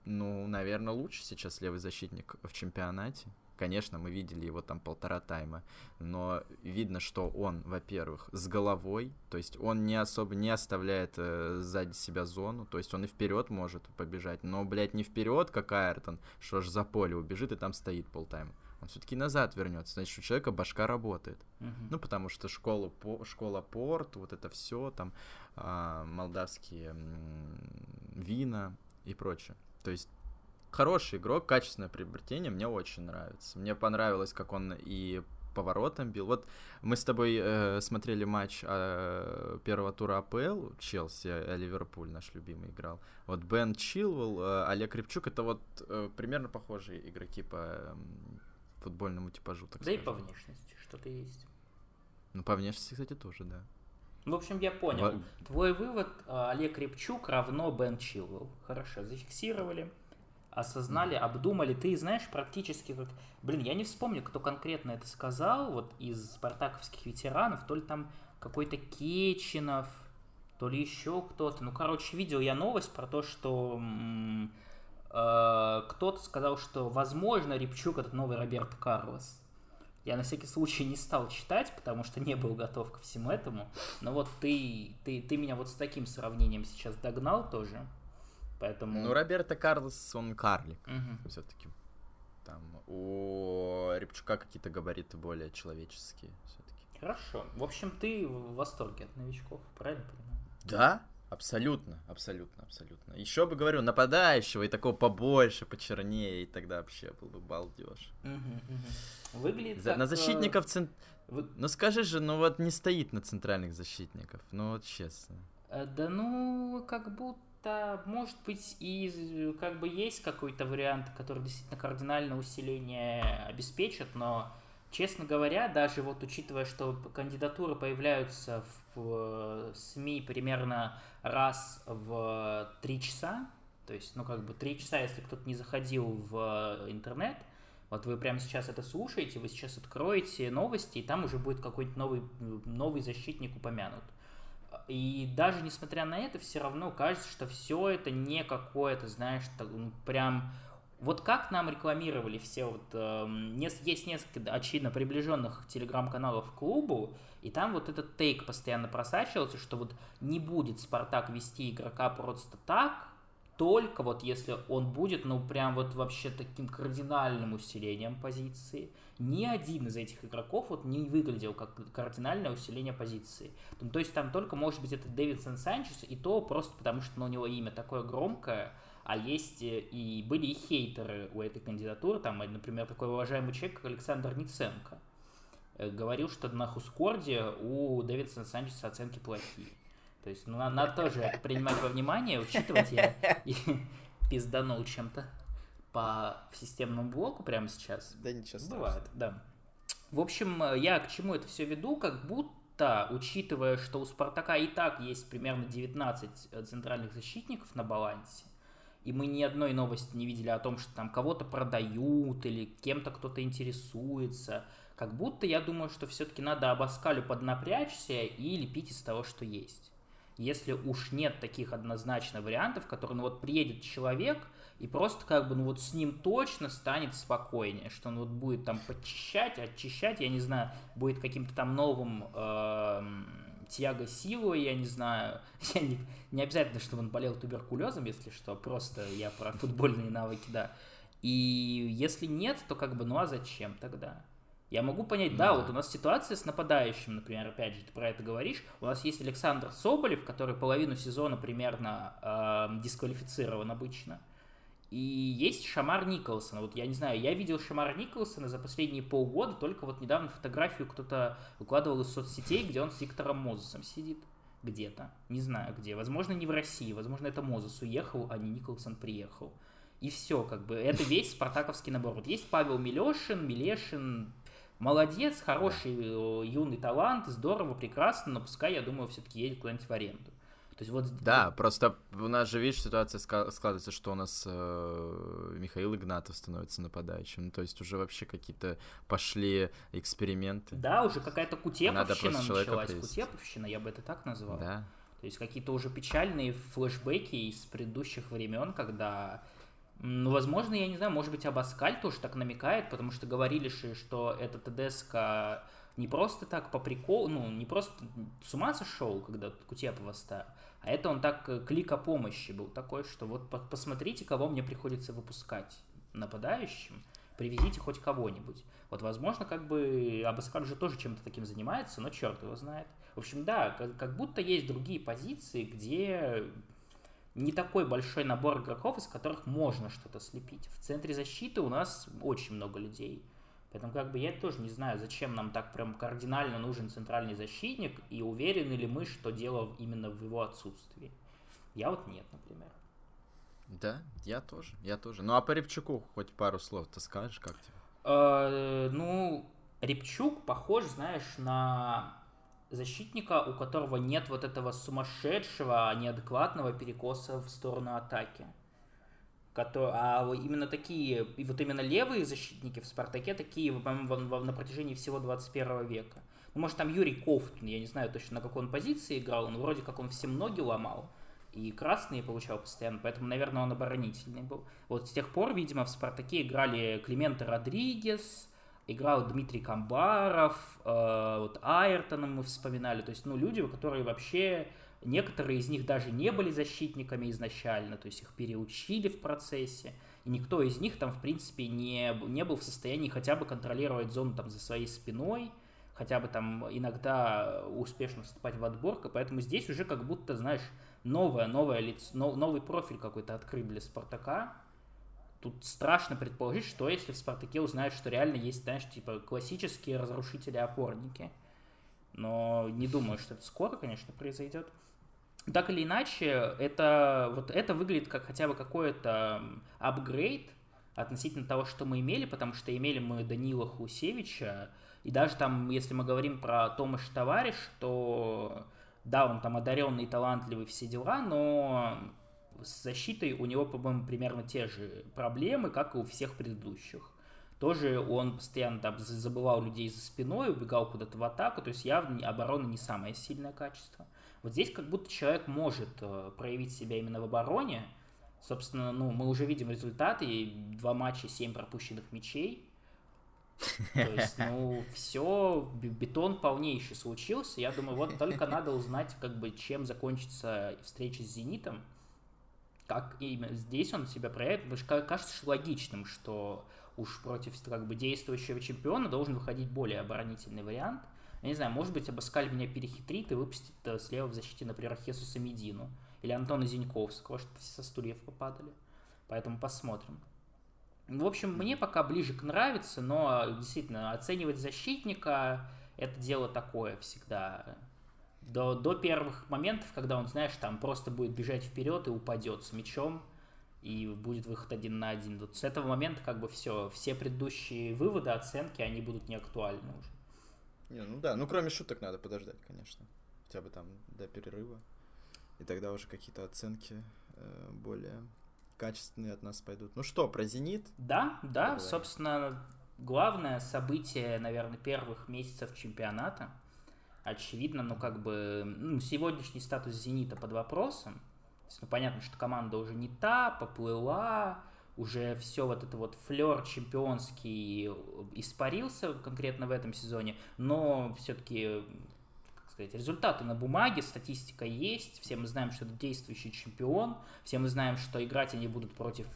наверное, лучший сейчас левый защитник в чемпионате. Конечно, мы видели его там 1,5 тайма, но видно, что он, во-первых, с головой, то есть он не особо не оставляет сзади себя зону, то есть он и вперед может побежать, но, не вперед, как Айртон, что ж за поле убежит и там стоит 1,5 тайма. Он все-таки назад вернется, значит, у человека башка работает. Ну, потому что школа порт, вот это все, там, молдавские вина и прочее. То есть хороший игрок, качественное приобретение, мне очень нравится. Мне понравилось, как он и поворотом бил. Вот мы с тобой смотрели матч первого тура АПЛ, Челси, Ливерпуль наш любимый играл. Вот Бен Чилл, Олег Рябчук, это вот примерно похожие игроки по футбольному типажу, так сказать. Да и по внешности что-то есть. По внешности, кстати, тоже, да. В общем, я понял. Твой вывод: Олег Рябчук равно Бен Чилл. Хорошо, зафиксировали. Осознали, обдумали. Ты знаешь, практически... я не вспомню, кто конкретно это сказал, вот из спартаковских ветеранов, то ли там какой-то Кечинов, то ли еще кто-то. Видел я новость про то, что кто-то сказал, что, возможно, Рябчук — этот новый Роберто Карлос. Я на всякий случай не стал читать, потому что не был готов ко всему этому. Но вот ты меня вот с таким сравнением сейчас догнал тоже. Поэтому... Роберто Карлос, он карлик все-таки. Там у Рябчука какие-то габариты более человеческие все-таки. Хорошо. В общем, ты в восторге от новичков, правильно понимаю? Да, абсолютно. Еще бы, говорю, нападающего и такого побольше, почернее, и тогда вообще был бы балдеж. Выглядит как... На защитников... скажи же, не стоит на центральных защитников, честно. Да как будто... Может быть, и есть какой-то вариант, который действительно кардинальное усиление обеспечит, но, честно говоря, даже учитывая, что кандидатуры появляются в СМИ примерно раз в 3 часа, то есть, 3 часа, если кто-то не заходил в интернет, вы прямо сейчас это слушаете, вы сейчас откроете новости, и там уже будет какой-то новый защитник упомянут. И даже несмотря на это, все равно кажется, что все это не какое-то, прям... как нам рекламировали все, есть несколько, очевидно, приближенных телеграм-каналов к клубу, и там этот тейк постоянно просачивался, что не будет «Спартак» вести игрока просто так, только если он будет, вообще таким кардинальным усилением позиции. Ни один из этих игроков не выглядел как кардинальное усиление позиции. То есть там только, может быть, это Дэвидсон Санчес, и то просто потому, что у него имя такое громкое, а были и хейтеры у этой кандидатуры, там, например, такой уважаемый человек, как Александр Ниценко, говорил, что на Хускорде у Дэвидсона Санчеса оценки плохие. То есть, надо тоже это принимать во внимание, учитывать. Я пизданул чем-то по системному блоку прямо сейчас. Да ничего страшного. Бывает, да. В общем, я к чему это все веду, как будто, учитывая, что у «Спартака» и так есть примерно 19 центральных защитников на балансе, и мы ни одной новости не видели о том, что там кого-то продают или кем-то кто-то интересуется, как будто я думаю, что все-таки надо Абаскалю поднапрячься и лепить из того, что есть. Если уж нет таких однозначно вариантов, которые, приедет человек и просто с ним точно станет спокойнее, что он будет там подчищать, очищать, я не знаю, будет каким-то там новым Тиаго Силуа, я не знаю, не обязательно, чтобы он болел туберкулезом, если что, просто я про футбольные навыки, да. И если нет, то а зачем тогда? Я могу понять, у нас ситуация с нападающим, например, опять же, ты про это говоришь, у нас есть Александр Соболев, который половину сезона примерно дисквалифицирован обычно, и есть Шамар Николсон, я не знаю, я видел Шамара Николсона за последние полгода, только недавно фотографию кто-то выкладывал из соцсетей, где он с Виктором Мозесом сидит, где-то, не знаю где, возможно, не в России, возможно, это Мозес уехал, а не Николсон приехал. И все, как бы, это весь спартаковский набор. Вот есть Павел Милешин, молодец, хороший юный талант, здорово, прекрасно, но пускай, я думаю, все-таки едет куда-нибудь в аренду. То есть вот... Да, просто у нас же, видишь, ситуация складывается, что у нас Михаил Игнатов становится нападающим. Ну, то есть уже вообще какие-то пошли эксперименты. Да, уже какая-то кутеповщина началась. Кутеповщина, я бы это так назвал. Да. То есть какие-то уже печальные флешбеки из предыдущих времен, когда... Ну, возможно, я не знаю, может быть, Абаскаль тоже так намекает, потому что говорили, что это Тедеско не просто так по приколу, ну, не просто с ума сошел, когда Кутепова стал, а это он так клик о помощи был такой, что вот посмотрите, кого мне приходится выпускать нападающим, привезите хоть кого-нибудь. Вот, возможно, как бы Абаскаль же тоже чем-то таким занимается, но черт его знает. В общем, да, как будто есть другие позиции, где... не такой большой набор игроков, из которых можно что-то слепить. В центре защиты у нас очень много людей. Поэтому как бы я тоже не знаю, зачем нам так прям кардинально нужен центральный защитник, и уверены ли мы, что дело именно в его отсутствии. Я вот нет, например. Да, я тоже. Ну а по Рябчуку хоть пару слов ты скажешь, как тебе? Ну, Рябчук похож, знаешь, на... защитника, у которого нет вот этого сумасшедшего, неадекватного перекоса в сторону атаки. А именно такие, и вот именно левые защитники в «Спартаке» такие, по-моему, на протяжении всего 21 века. Ну, может, там Юрий Ковтун, я не знаю точно, на какой он позиции играл, но вроде как он всем ноги ломал и красные получал постоянно, поэтому, наверное, он оборонительный был. Вот с тех пор, видимо, в «Спартаке» играли Клименто Родригес, играл Дмитрий Камбаров, вот Айртона мы вспоминали. То есть, ну, люди, которые вообще... Некоторые из них даже не были защитниками изначально, то есть их переучили в процессе. И никто из них там, в принципе, не был в состоянии хотя бы контролировать зону там за своей спиной, хотя бы там иногда успешно вступать в отборку. Поэтому здесь уже как будто, знаешь, новый профиль какой-то открыт для «Спартака». Тут страшно предположить, что если в «Спартаке» узнают, что реально есть, знаешь, типа классические разрушители-опорники. Но не думаю, что это скоро, конечно, произойдет. Так или иначе, это выглядит как хотя бы какой-то апгрейд относительно того, что мы имели, потому что имели мы Данила Хлусевича, и даже там, если мы говорим про Томаша Товарища, то да, он там одаренный, талантливый, все дела, но... с защитой у него, по-моему, примерно те же проблемы, как и у всех предыдущих. Тоже он постоянно там забывал людей за спиной, убегал куда-то в атаку, то есть явно оборона не самое сильное качество. Вот здесь как будто человек может проявить себя именно в обороне. Собственно, ну, мы уже видим результаты, 2 матча, 7 пропущенных мячей. То есть, ну, все, бетон полнейший случился. Я думаю, вот только надо узнать, как бы, чем закончится встреча с «Зенитом». Как именно здесь он себя проявит, потому что кажется логичным, что уж против, как бы, действующего чемпиона должен выходить более оборонительный вариант. Я не знаю, может быть, Абаскаль меня перехитрит и выпустит слева в защите, например, Хесуса Медину или Антона Зиньковского, чтобы все со стульев попадали. Поэтому посмотрим. В общем, мне пока ближе к нравится, но действительно, оценивать защитника – это дело такое всегда. До первых моментов, когда он, знаешь, там просто будет бежать вперед и упадет с мячом, и будет выход 1 на 1. Вот с этого момента как бы все предыдущие выводы, оценки, они будут неактуальны уже. Не, ну да, ну кроме шуток надо подождать, конечно. Хотя бы там до перерыва. И тогда уже какие-то оценки более качественные от нас пойдут. Ну что, про «Зенит»? Да, давай. Собственно, главное событие, наверное, первых месяцев чемпионата. Очевидно, но как бы сегодняшний статус «Зенита» под вопросом. Ну, понятно, что команда уже не та, поплыла, уже все вот это вот флер чемпионский испарился конкретно в этом сезоне, но все-таки, как сказать, результаты на бумаге, статистика есть, все мы знаем, что это действующий чемпион, все мы знаем, что играть они будут против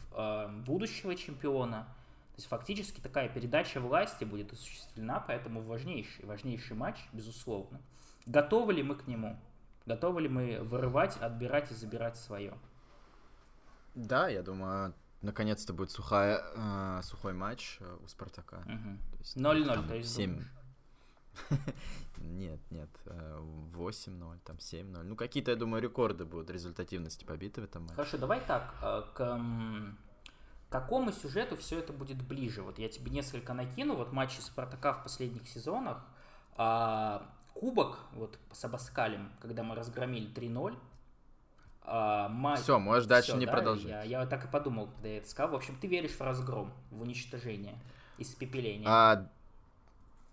будущего чемпиона. То есть фактически такая передача власти будет осуществлена, поэтому важнейший матч, безусловно. Готовы ли мы к нему? Готовы ли мы вырывать, отбирать и забирать свое? Да, я думаю, наконец-то будет сухой матч у «Спартака». 0-0, то есть 7. Нет, 8-0, там 7-0. Ну, какие-то, я думаю, рекорды будут результативности побиты в этом матче. Хорошо, давай так, к какому сюжету все это будет ближе? Вот я тебе несколько накину, вот матчи Спартака в последних сезонах, кубок, вот с Абаскалем, когда мы разгромили 3-0. Все, можешь дальше всё, не да? продолжить. Я так и подумал, когда я это сказал. В общем, ты веришь в разгром, в уничтожение, испепеление.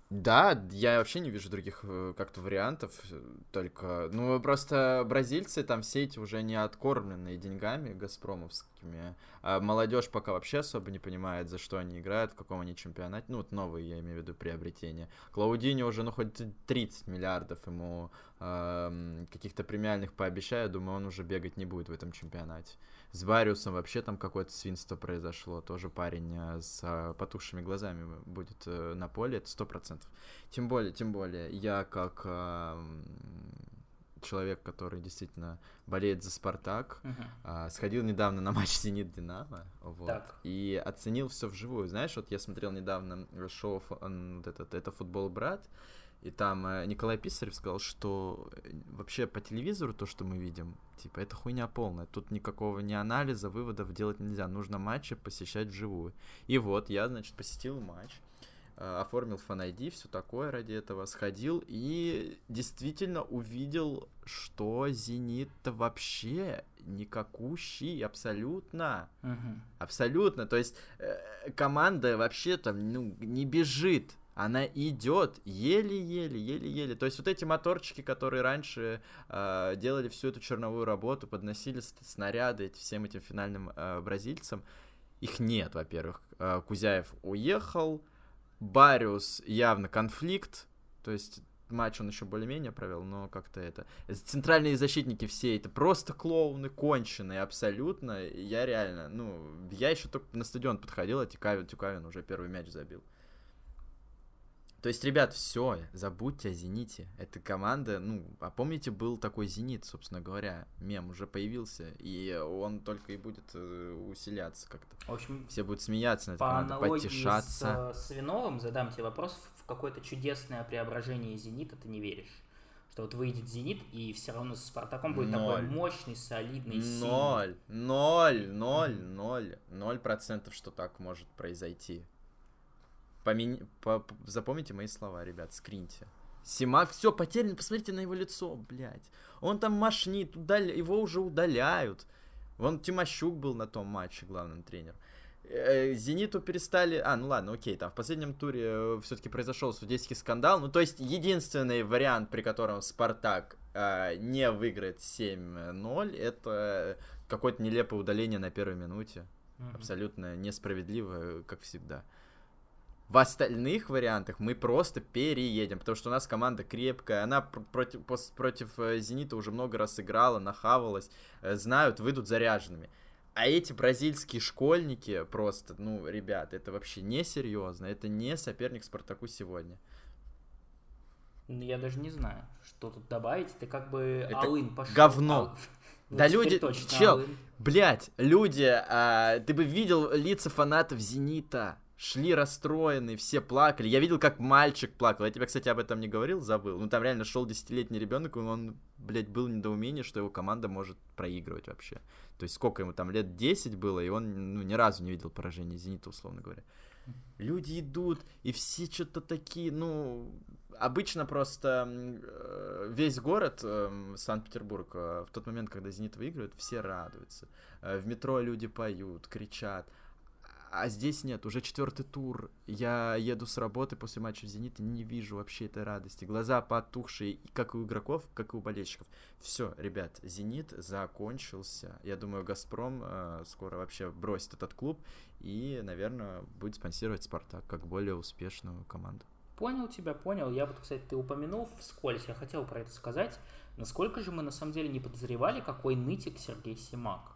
Да, я вообще не вижу других как-то вариантов, только, ну, просто бразильцы там все эти уже не откормленные деньгами газпромовскими, а молодежь пока вообще особо не понимает, за что они играют, в каком они чемпионате, ну, вот новые, я имею в виду, приобретения. Клаудиньо уже, ну, хоть 30 миллиардов ему каких-то премиальных пообещаю, думаю, он уже бегать не будет в этом чемпионате. С Бариусом вообще там какое-то свинство произошло. Тоже парень с потухшими глазами будет на поле, это 100%. Тем более, я как человек, который действительно болеет за «Спартак», сходил недавно на матч «Зенит-Динамо», вот, и оценил все вживую. Знаешь, вот я смотрел недавно шоу «Это футбол, брат», и там Николай Писарев сказал, что вообще по телевизору то, что мы видим, типа, это хуйня полная. Тут никакого ни анализа, выводов делать нельзя. Нужно матчи посещать вживую. И вот я, значит, посетил матч, оформил фан-айди, все такое ради этого, сходил и действительно увидел, что «Зенит»-то вообще никакущий абсолютно. Абсолютно. То есть команда вообще там, ну, не бежит. Она идет еле-еле. То есть вот эти моторчики, которые раньше делали всю эту черновую работу, подносили снаряды всем этим финальным бразильцам, их нет, во-первых. Кузяев уехал, Бариус явно конфликт, то есть матч он еще более-менее провел, но как-то это... Центральные защитники все это просто клоуны, конченые абсолютно. Я реально, ну, я еще только на стадион подходил, а Тюкавин уже первый мяч забил. То есть, ребят, все, забудьте о «Зените». Эта команда, ну, а помните, был такой «Зенит», собственно говоря, мем уже появился, и он только и будет усиляться как-то. В общем, все будут смеяться над командой, потешаться. По аналогии с Свиновым задам тебе вопрос, в какое-то чудесное преображение «Зенита» ты не веришь? Что вот выйдет «Зенит», и все равно со «Спартаком» будет такой мощный, солидный, сильный. 0%, что так может произойти. Запомните мои слова, ребят, скриньте. Семак, все, потерян, посмотрите на его лицо, блядь. Он там машнит, его уже удаляют. Вон Тимощук был на том матче главным тренером. «Зениту» перестали... ну ладно, окей, там в последнем туре все-таки произошел судейский скандал. Ну, то есть, единственный вариант, при котором «Спартак» не выиграет 7-0, это какое-то нелепое удаление на первой минуте. Абсолютно несправедливо, как всегда. В остальных вариантах мы просто переедем, потому что у нас команда крепкая, она против «Зенита» уже много раз играла, нахавалась, знают, выйдут заряженными. А эти бразильские школьники просто, ну, ребят, это вообще несерьезно, это не соперник «Спартаку» сегодня. Я даже не знаю, что тут добавить, ты как бы all-in пошел. Говно. Да люди, чел, блядь, люди, ты бы видел лица фанатов «Зенита». Шли расстроенные, все плакали. Я видел, как мальчик плакал. Я тебе, кстати, об этом не говорил, забыл. Ну, там реально шел 10-летний ребенок, и он, блядь, был в недоумении, что его команда может проигрывать вообще. То есть сколько ему там, лет 10 было, и он, ну, ни разу не видел поражения «Зенита», условно говоря. Люди идут, и все что-то такие, ну... Обычно просто весь город, Санкт-Петербург, в тот момент, когда «Зенит» выигрывает, все радуются. В метро люди поют, кричат. А здесь нет, уже 4-й тур, я еду с работы после матча в «Зените», не вижу вообще этой радости. Глаза потухшие, как и у игроков, как и у болельщиков. Все, ребят, «Зенит» закончился. Я думаю, «Газпром» скоро вообще бросит этот клуб и, наверное, будет спонсировать «Спартак» как более успешную команду. Понял. Я вот, кстати, ты упомянул вскользь, я хотел про это сказать. Насколько же мы на самом деле не подозревали, какой нытик Сергей Семак.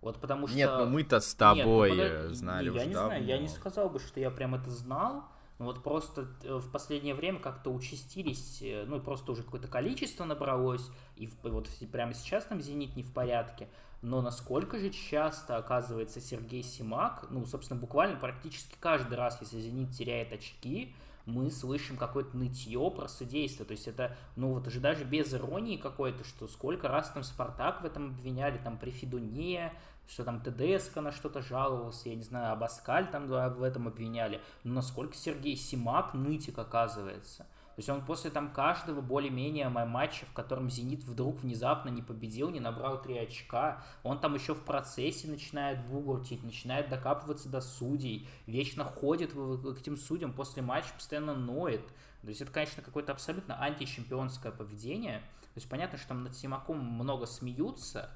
Вот потому что... Нет, ну мы-то с тобой знали уже давно. Я не знаю, я не сказал бы, что я прям это знал, но вот просто в последнее время как-то участились, ну и просто уже какое-то количество набралось, и вот прямо сейчас там «Зенит» не в порядке, но насколько же часто оказывается Сергей Семак, ну, собственно, буквально практически каждый раз, если «Зенит» теряет очки, мы слышим какое-то нытье про судейство. То есть это, ну вот уже даже без иронии какой-то, что сколько раз там Спартак в этом обвиняли, там при Федуне, что там Тедеско на что-то жаловался, я не знаю, Абаскаль там в этом обвиняли. Но насколько Сергей Семак нытик оказывается. То есть он после там каждого более-менее матча, в котором «Зенит» вдруг внезапно не победил, не набрал 3 очка, он там еще в процессе начинает бугуртить, начинает докапываться до судей, вечно ходит к этим судьям, после матча постоянно ноет. То есть это, конечно, какое-то абсолютно античемпионское поведение. То есть понятно, что там над Семаком много смеются,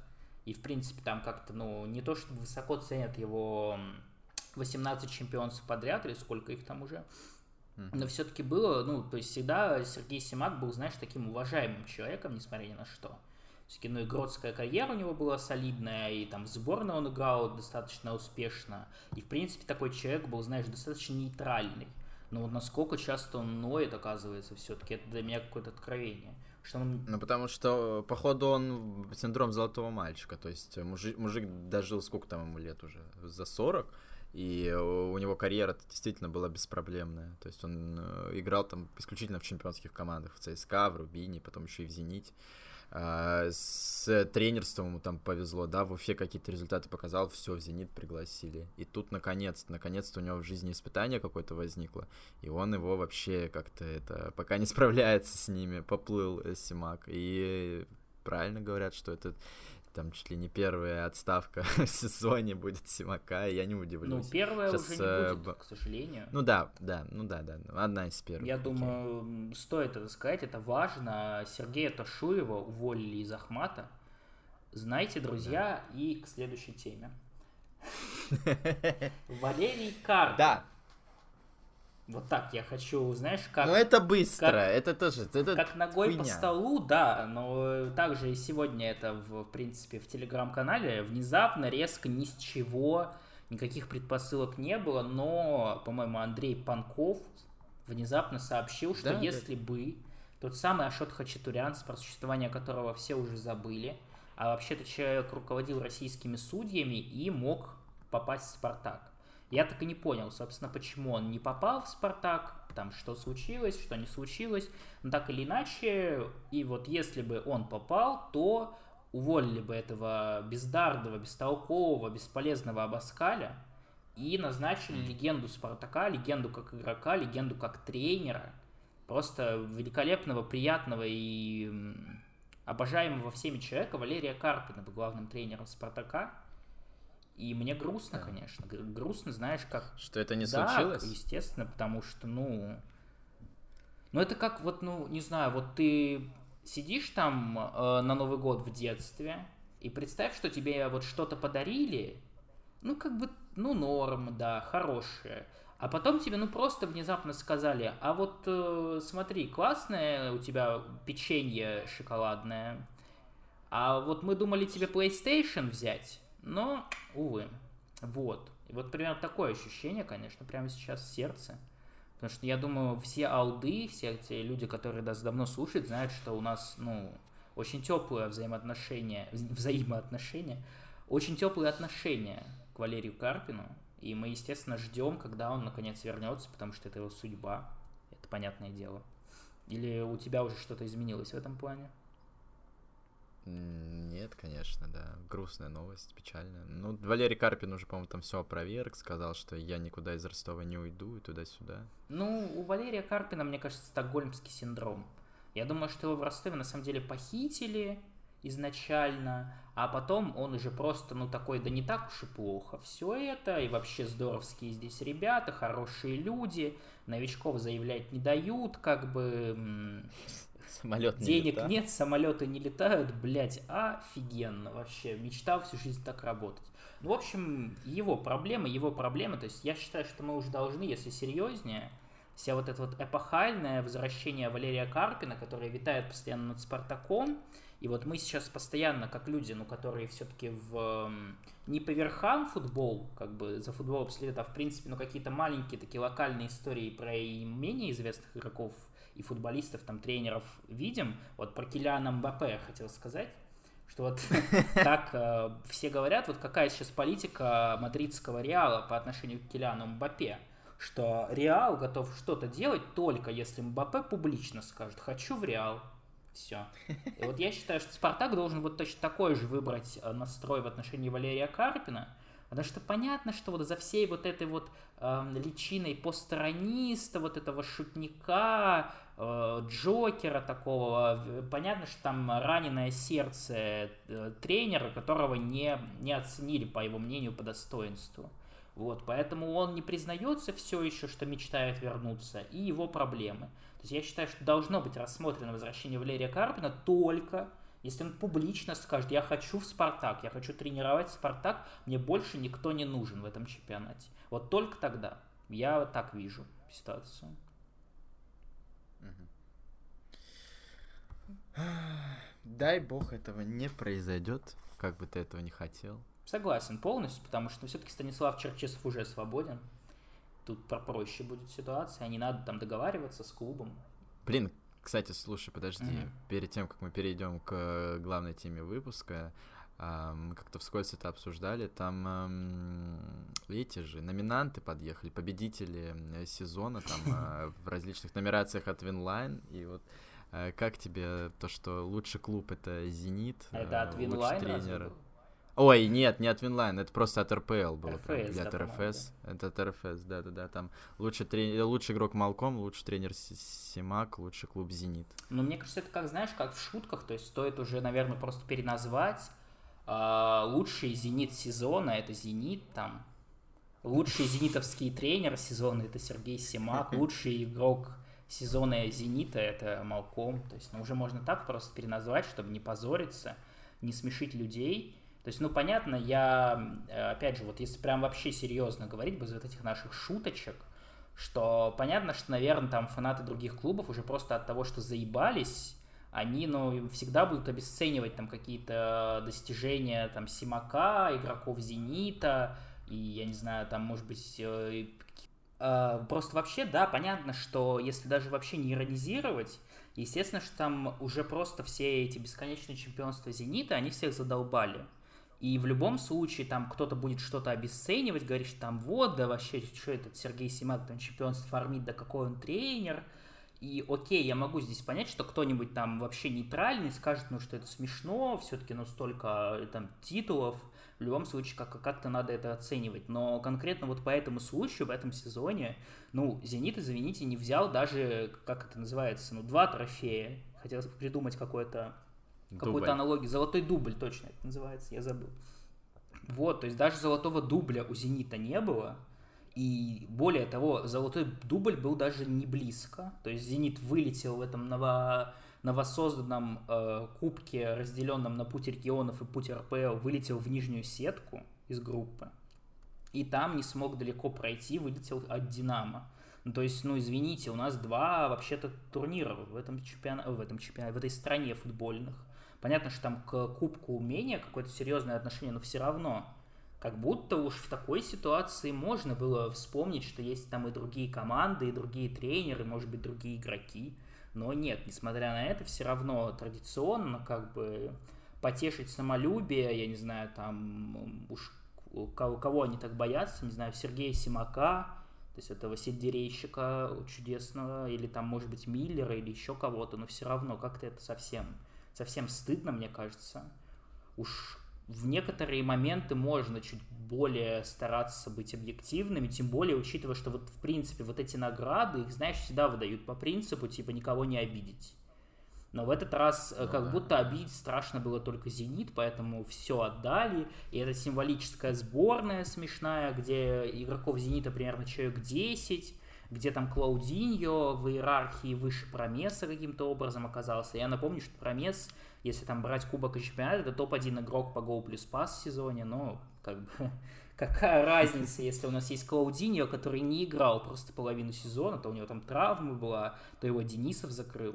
и, в принципе, там как-то, ну, не то чтобы высоко ценят его 18 чемпионцев подряд, или сколько их там уже. Но все-таки было, ну, то есть всегда Сергей Семак был, знаешь, таким уважаемым человеком, несмотря ни на что. Все-таки, ну, игротская карьера у него была солидная, и там в сборной он играл достаточно успешно. И, в принципе, такой человек был, знаешь, достаточно нейтральный. Но вот насколько часто он ноет, оказывается, все-таки, это для меня какое-то откровение. Что он... Ну, потому что, походу, он синдром золотого мальчика. То есть мужик дожил, сколько там ему лет уже, за 40. И у него карьера действительно была беспроблемная. То есть он играл там исключительно в чемпионских командах. В ЦСКА, в Рубине, потом еще и в Зените. С тренерством ему там повезло, да, в Уфе какие-то результаты показал, все, в Зенит пригласили. И тут наконец-то у него в жизни испытание какое-то возникло, и он его вообще как-то это, пока не справляется с ними, поплыл Семак. И правильно говорят, что это там чуть ли не первая отставка в сезоне будет Семака, я не удивлюсь. Ну, первая сейчас уже не будет, к сожалению. Ну да, одна из первых. Я думаю, стоит это сказать, это важно. Сергея Ташуева уволили из Ахмата. Знаете, друзья, да. И к следующей теме. Валерий Карпин. Да. Вот так я хочу, знаешь, как... Ну, это быстро, как, это тоже... Это как ногой хуйня по столу, да, но также и сегодня это, в принципе, в Телеграм-канале внезапно, резко, ни с чего, никаких предпосылок не было, но, по-моему, Андрей Панков внезапно сообщил, что да, если бы тот самый Ашот Хачатурян, про существование которого все уже забыли, а вообще-то человек руководил российскими судьями и мог попасть в «Спартак». Я так и не понял, собственно, почему он не попал в «Спартак», там, что случилось, что не случилось, но так или иначе, и вот если бы он попал, то уволили бы этого бездарного, бестолкового, бесполезного Абаскаля и назначили легенду «Спартака», легенду как игрока, легенду как тренера, просто великолепного, приятного и обожаемого всеми человека Валерия Карпина, главным тренером «Спартака». И мне грустно, да, конечно. Грустно, знаешь, как... Что это не случилось? Да, естественно, потому что, ну... Ну, это как вот, ну, не знаю, вот ты сидишь там на Новый год в детстве, и представь, что тебе вот что-то подарили, ну, как бы, ну, норм, да, хорошее. А потом тебе, ну, просто внезапно сказали, а вот смотри, классное у тебя печенье шоколадное, а вот мы думали тебе PlayStation взять, но, увы, вот. И вот примерно такое ощущение, конечно, прямо сейчас в сердце. Потому что, я думаю, все алды, все те люди, которые нас давно слушают, знают, что у нас, ну, очень теплые очень теплые отношения к Валерию Карпину. И мы, естественно, ждем, когда он, наконец, вернется, потому что это его судьба. Это понятное дело. Или у тебя уже что-то изменилось в этом плане? Нет, конечно, да. Грустная новость, печальная. Ну, Валерий Карпин уже, по-моему, там все опроверг, сказал, что я никуда из Ростова не уйду и туда-сюда. Ну, у Валерия Карпина, мне кажется, стокгольмский синдром. Я думаю, что его в Ростове на самом деле похитили изначально, а потом он уже просто, ну, такой, да не так уж и плохо все это, и вообще здоровские здесь ребята, хорошие люди, новичков заявлять не дают, как бы... Самолет не денег летает. Нет, самолеты не летают, блять, офигенно вообще, мечтал всю жизнь так работать. Ну, в общем, его проблема, то есть я считаю, что мы уже должны, если серьезнее, вся вот это вот эпохальное возвращение Валерия Карпина, которое витает постоянно над «Спартаком», и вот мы сейчас постоянно, как люди, ну, которые все-таки не по верхам футбол, как бы за футболом следят, а в принципе, ну, какие-то маленькие такие локальные истории про менее известных игроков, и футболистов, там, тренеров видим. Вот про Килиана Мбаппе я хотел сказать, что вот так все говорят, вот какая сейчас политика мадридского Реала по отношению к Килиану Мбаппе. что Реал готов что-то делать, только если Мбаппе публично скажет «хочу в Реал». Все. И вот я считаю, что Спартак должен вот точно такой же выбрать настрой в отношении Валерия Карпина, потому что понятно, что вот за всей вот этой вот личиной постсторониста, вот этого шутника, Джокера такого, понятно, что там раненое сердце тренера, которого не оценили, по его мнению, по достоинству. Вот, поэтому он не признается все еще, что мечтает вернуться, и его проблемы. То есть я считаю, что должно быть рассмотрено возвращение Валерия Карпина только если он публично скажет: я хочу в Спартак, я хочу тренировать Спартак, мне больше никто не нужен в этом чемпионате. Вот только тогда. Я так вижу ситуацию. Дай бог этого не произойдет, как бы ты этого не хотел. Согласен полностью, потому что все-таки Станислав Черчесов уже свободен. Тут попроще будет ситуация, не надо там договариваться с клубом. Блин, кстати, слушай, подожди, перед тем, как мы перейдем к главной теме выпуска, мы как-то вскользь это обсуждали, там эти же номинанты подъехали, победители сезона там в различных номерациях от Винлайн, и вот как тебе то, что лучший клуб — это «Зенит», это от Винлайн тренер... Ой, нет, не от Винлайн, это просто от РПЛ было. Или от РФС. Это от РФС, да-да-да. Там лучший игрок Малком, лучший тренер Семак, лучший клуб «Зенит». Ну, мне кажется, это как, знаешь, как в шутках, то есть стоит уже, наверное, просто переназвать. Лучший «Зенит» сезона — это «Зенит», там. Лучший зенитовский тренер сезона — это Сергей Семак. Лучший игрок сезона «Зенита» — это Малком. То есть, ну, уже можно так просто переназвать, чтобы не позориться, не смешить людей. То есть, ну, понятно, я, опять же, вот если прям вообще серьезно говорить, без вот этих наших шуточек, что понятно, что, наверное, там фанаты других клубов уже просто от того, что заебались, они, ну, всегда будут обесценивать там какие-то достижения там Семака, игроков «Зенита», и, я не знаю, там, может быть, просто вообще, да, понятно, что если даже вообще не иронизировать, естественно, что там уже просто все эти бесконечные чемпионства «Зенита», они всех задолбали. И в любом случае там кто-то будет что-то обесценивать, говорить, что там вот, да вообще, что этот Сергей Семак там чемпионство фармит, да какой он тренер. И окей, я могу здесь понять, что кто-нибудь там вообще нейтральный скажет, ну что это смешно, все-таки ну столько там титулов. В любом случае как-то надо это оценивать. Но конкретно вот по этому случаю в этом сезоне, ну, «Зенит», извините, не взял даже, как это называется, ну, 2 трофея. Хотелось бы придумать какую-то аналогию. Золотой дубль, точно это называется, я забыл. Вот, то есть даже золотого дубля у «Зенита» не было. И более того, золотой дубль был даже не близко. То есть «Зенит» вылетел в этом новосозданном кубке, разделенном на путь регионов и путь РПЛ, вылетел в нижнюю сетку из группы. И там не смог далеко пройти, вылетел от «Динамо». Ну, то есть, ну, извините, у нас 2 вообще-то турнира в этой стране футбольных. Понятно, что там к кубку умения какое-то серьезное отношение, но все равно. Как будто уж в такой ситуации можно было вспомнить, что есть там и другие команды, и другие тренеры, может быть, другие игроки. Но нет, несмотря на это, все равно традиционно как бы потешить самолюбие, я не знаю, там уж кого они так боятся, не знаю, Сергея Семака, то есть этого сельдерейщика чудесного, или там, может быть, Миллера, или еще кого-то, но все равно как-то это совсем стыдно, мне кажется. Уж в некоторые моменты можно чуть более стараться быть объективными, тем более учитывая, что вот в принципе вот эти награды, их, знаешь, всегда выдают по принципу, типа, никого не обидеть. Но в этот раз как будто обидеть страшно было только «Зенит», поэтому все отдали. И это символическая сборная смешная, где игроков «Зенита» примерно человек 10, где там Клаудиньо в иерархии выше Промеса каким-то образом оказался. Я напомню, что Промес, если там брать кубок и чемпионат, это топ-1 игрок по Go+Pass в сезоне, но как бы какая разница, если у нас есть Клаудиньо, который не играл просто половину сезона, то у него там травма была, то его Денисов закрыл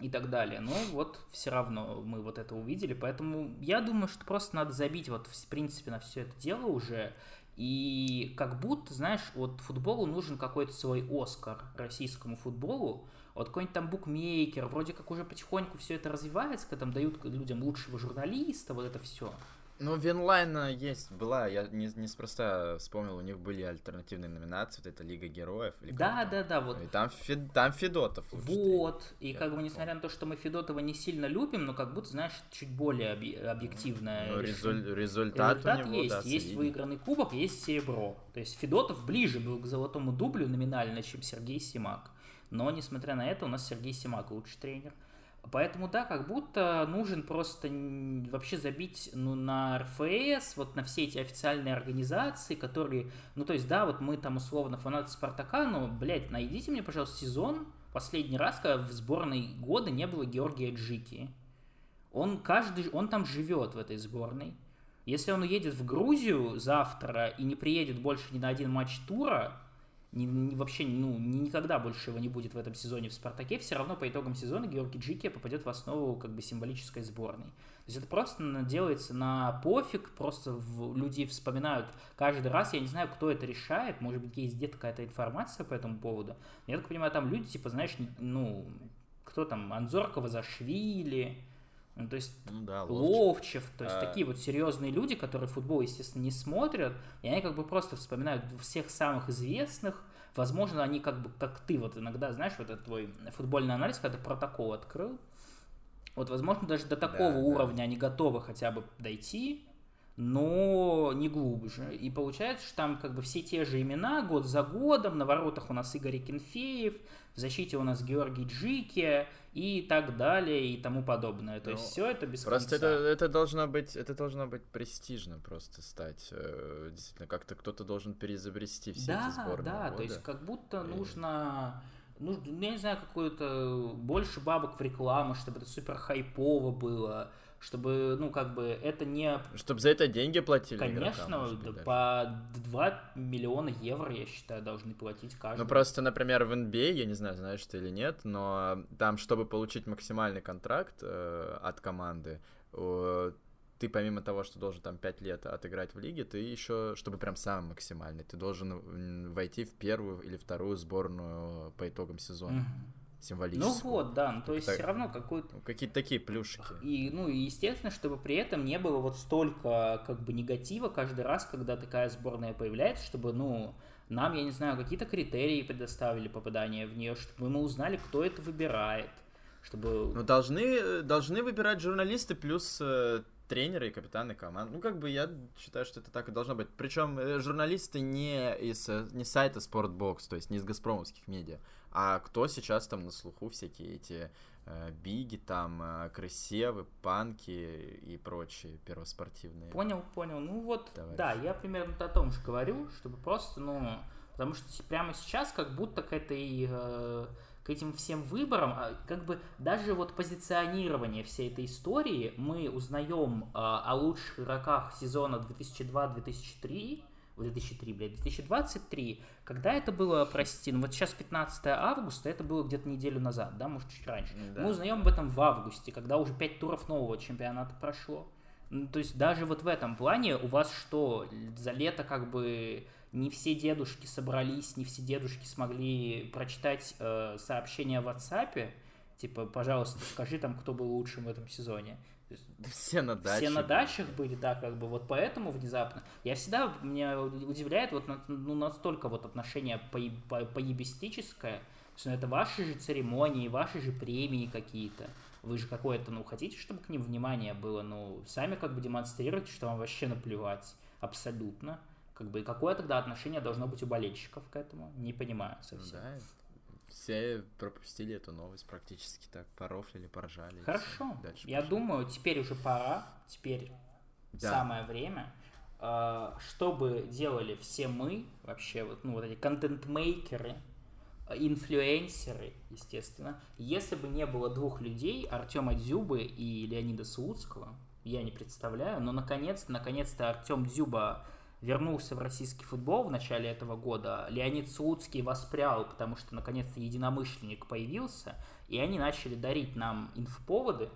и так далее. Но вот все равно мы вот это увидели, поэтому я думаю, что просто надо забить вот в принципе на все это дело уже. И как будто, знаешь, вот футболу нужен какой-то свой Оскар, российскому футболу, вот какой-нибудь там букмекер, вроде как уже потихоньку все это развивается, когда там дают людям лучшего журналиста, вот это все. Ну, Винлайна есть, была, я неспроста вспомнил, у них были альтернативные номинации, вот это Лига Героев. Или да, вот. И там, там Федотов лучше. Вот, и как бы, несмотря на то, что мы Федотова не сильно любим, но как будто, знаешь, чуть более объективное. Ну, результат у него, есть, да, есть выигранный кубок, есть серебро. То есть Федотов ближе был к золотому дублю номинально, чем Сергей Семак. Но, несмотря на это, у нас Сергей Семак лучший тренер. Поэтому, да, как будто нужен просто вообще забить на РФС, вот на все эти официальные организации, которые... Ну, то есть, да, вот мы там условно фанаты Спартака, но, блядь, найдите мне, пожалуйста, сезон, последний раз, когда в сборной года не было Георгия Джики. Он там живет, в этой сборной. Если он уедет в Грузию завтра и не приедет больше ни на один матч тура... вообще никогда больше его не будет в этом сезоне в «Спартаке», все равно по итогам сезона Георгий Джики попадет в основу как бы символической сборной. То есть это просто делается на пофиг, просто люди вспоминают каждый раз, я не знаю, кто это решает, может быть, есть где-то какая-то информация по этому поводу. Я так понимаю, там люди, типа, знаешь, кто там, Анзоркова, Зашвили... Ну, то есть Ловчев, то есть такие вот серьезные люди, которые футбол, естественно, не смотрят, и они как бы просто вспоминают всех самых известных, возможно, они как бы, как ты вот иногда, знаешь, вот этот твой футбольный анализ, когда ты протокол открыл, вот, возможно, даже до такого уровня они готовы хотя бы дойти, но не глубже, и получается, что там как бы все те же имена год за годом, на воротах у нас Игорь Кенфеев, в защите у нас Георгий Джики и так далее и тому подобное, то есть все это без конца. Просто это должно быть престижно просто стать, действительно, как-то кто-то должен переизобрести все эти сборные года. То есть как будто нужно... Ну, я не знаю, какое-то больше бабок в рекламу, чтобы это супер хайпово было, чтобы, ну, как бы, это не... Чтобы за это деньги платили. Конечно, игрокам, по 2 миллиона евро, я считаю, должны платить каждый. Ну, просто, например, в NBA, я не знаю, знаешь ты или нет, но там, чтобы получить максимальный контракт от команды, ты помимо того, что должен там 5 лет отыграть в лиге, ты еще, чтобы прям самый максимальный, ты должен войти в первую или вторую сборную по итогам сезона. Символическую. Ну вот, да, ну, то есть все равно какой-то... Какие-то такие плюшки. И, ну, естественно, чтобы при этом не было вот столько как бы негатива каждый раз, когда такая сборная появляется, чтобы, ну, нам, я не знаю, какие-то критерии предоставили попадание в нее, чтобы мы узнали, кто это выбирает, чтобы... Ну, должны выбирать журналисты плюс... тренеры и капитаны команд. Ну, как бы я считаю, что это так и должно быть. Причем журналисты не сайта Sportbox, то есть не из газпромовских медиа, а кто сейчас там на слуху, всякие эти биги, там, Крысевы, Панки и прочие первоспортивные. Понял. Ну вот, товарищи. Да, я примерно о том же говорю, чтобы просто, ну, потому что прямо сейчас как будто к этой... к этим всем выборам, как бы даже вот позиционирование всей этой истории, мы узнаем о лучших игроках сезона 2023, когда это было, вот сейчас 15 августа, это было где-то неделю назад, да, может, чуть раньше. Мы узнаем об этом в августе, когда уже 5 туров нового чемпионата прошло. Ну, то есть даже вот в этом плане у вас что, за лето как бы... Не все дедушки собрались, не все дедушки смогли прочитать сообщения в WhatsApp, типа, пожалуйста, скажи там, кто был лучшим в этом сезоне. Все на дачах были, да, как бы, вот поэтому внезапно. Меня удивляет вот настолько вот отношение поебистическое, что это ваши же церемонии, ваши же премии какие-то. Вы же какое-то, ну, хотите, чтобы к ним внимание было, ну, сами как бы демонстрируете, что вам вообще наплевать абсолютно. Как бы, какое тогда отношение должно быть у болельщиков к этому? Не понимаю совсем. Да, все пропустили эту новость практически, так порофлили, поржали. Хорошо. Я думаю, теперь уже пора, самое время, чтобы делали все мы, вообще вот, ну, вот эти контент-мейкеры, инфлюенсеры, естественно. Если бы не было двух людей, Артема Дзюбы и Леонида Слуцкого, я не представляю, но наконец-то Артем Дзюба вернулся в российский футбол в начале этого года, Леонид Слуцкий воспрял, потому что наконец-то единомышленник появился, и они начали дарить нам инфоповоды,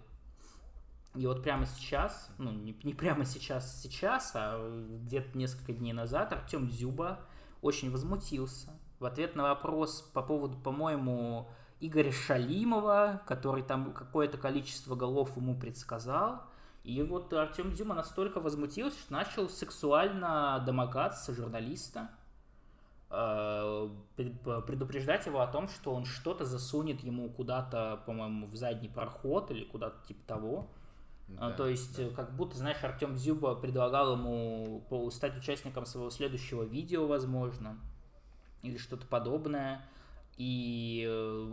и вот прямо сейчас, ну не прямо сейчас, а где-то несколько дней назад Артем Дзюба очень возмутился в ответ на вопрос по поводу, по-моему, Игоря Шалимова, который там какое-то количество голов ему предсказал, И вот Артем Дзюба настолько возмутился, что начал сексуально домогаться журналиста, предупреждать его о том, что он что-то засунет ему куда-то, по-моему, в задний проход или куда-то типа того. Да, то есть, да. Как будто, знаешь, Артем Дзюба предлагал ему стать участником своего следующего видео, возможно, или что-то подобное. И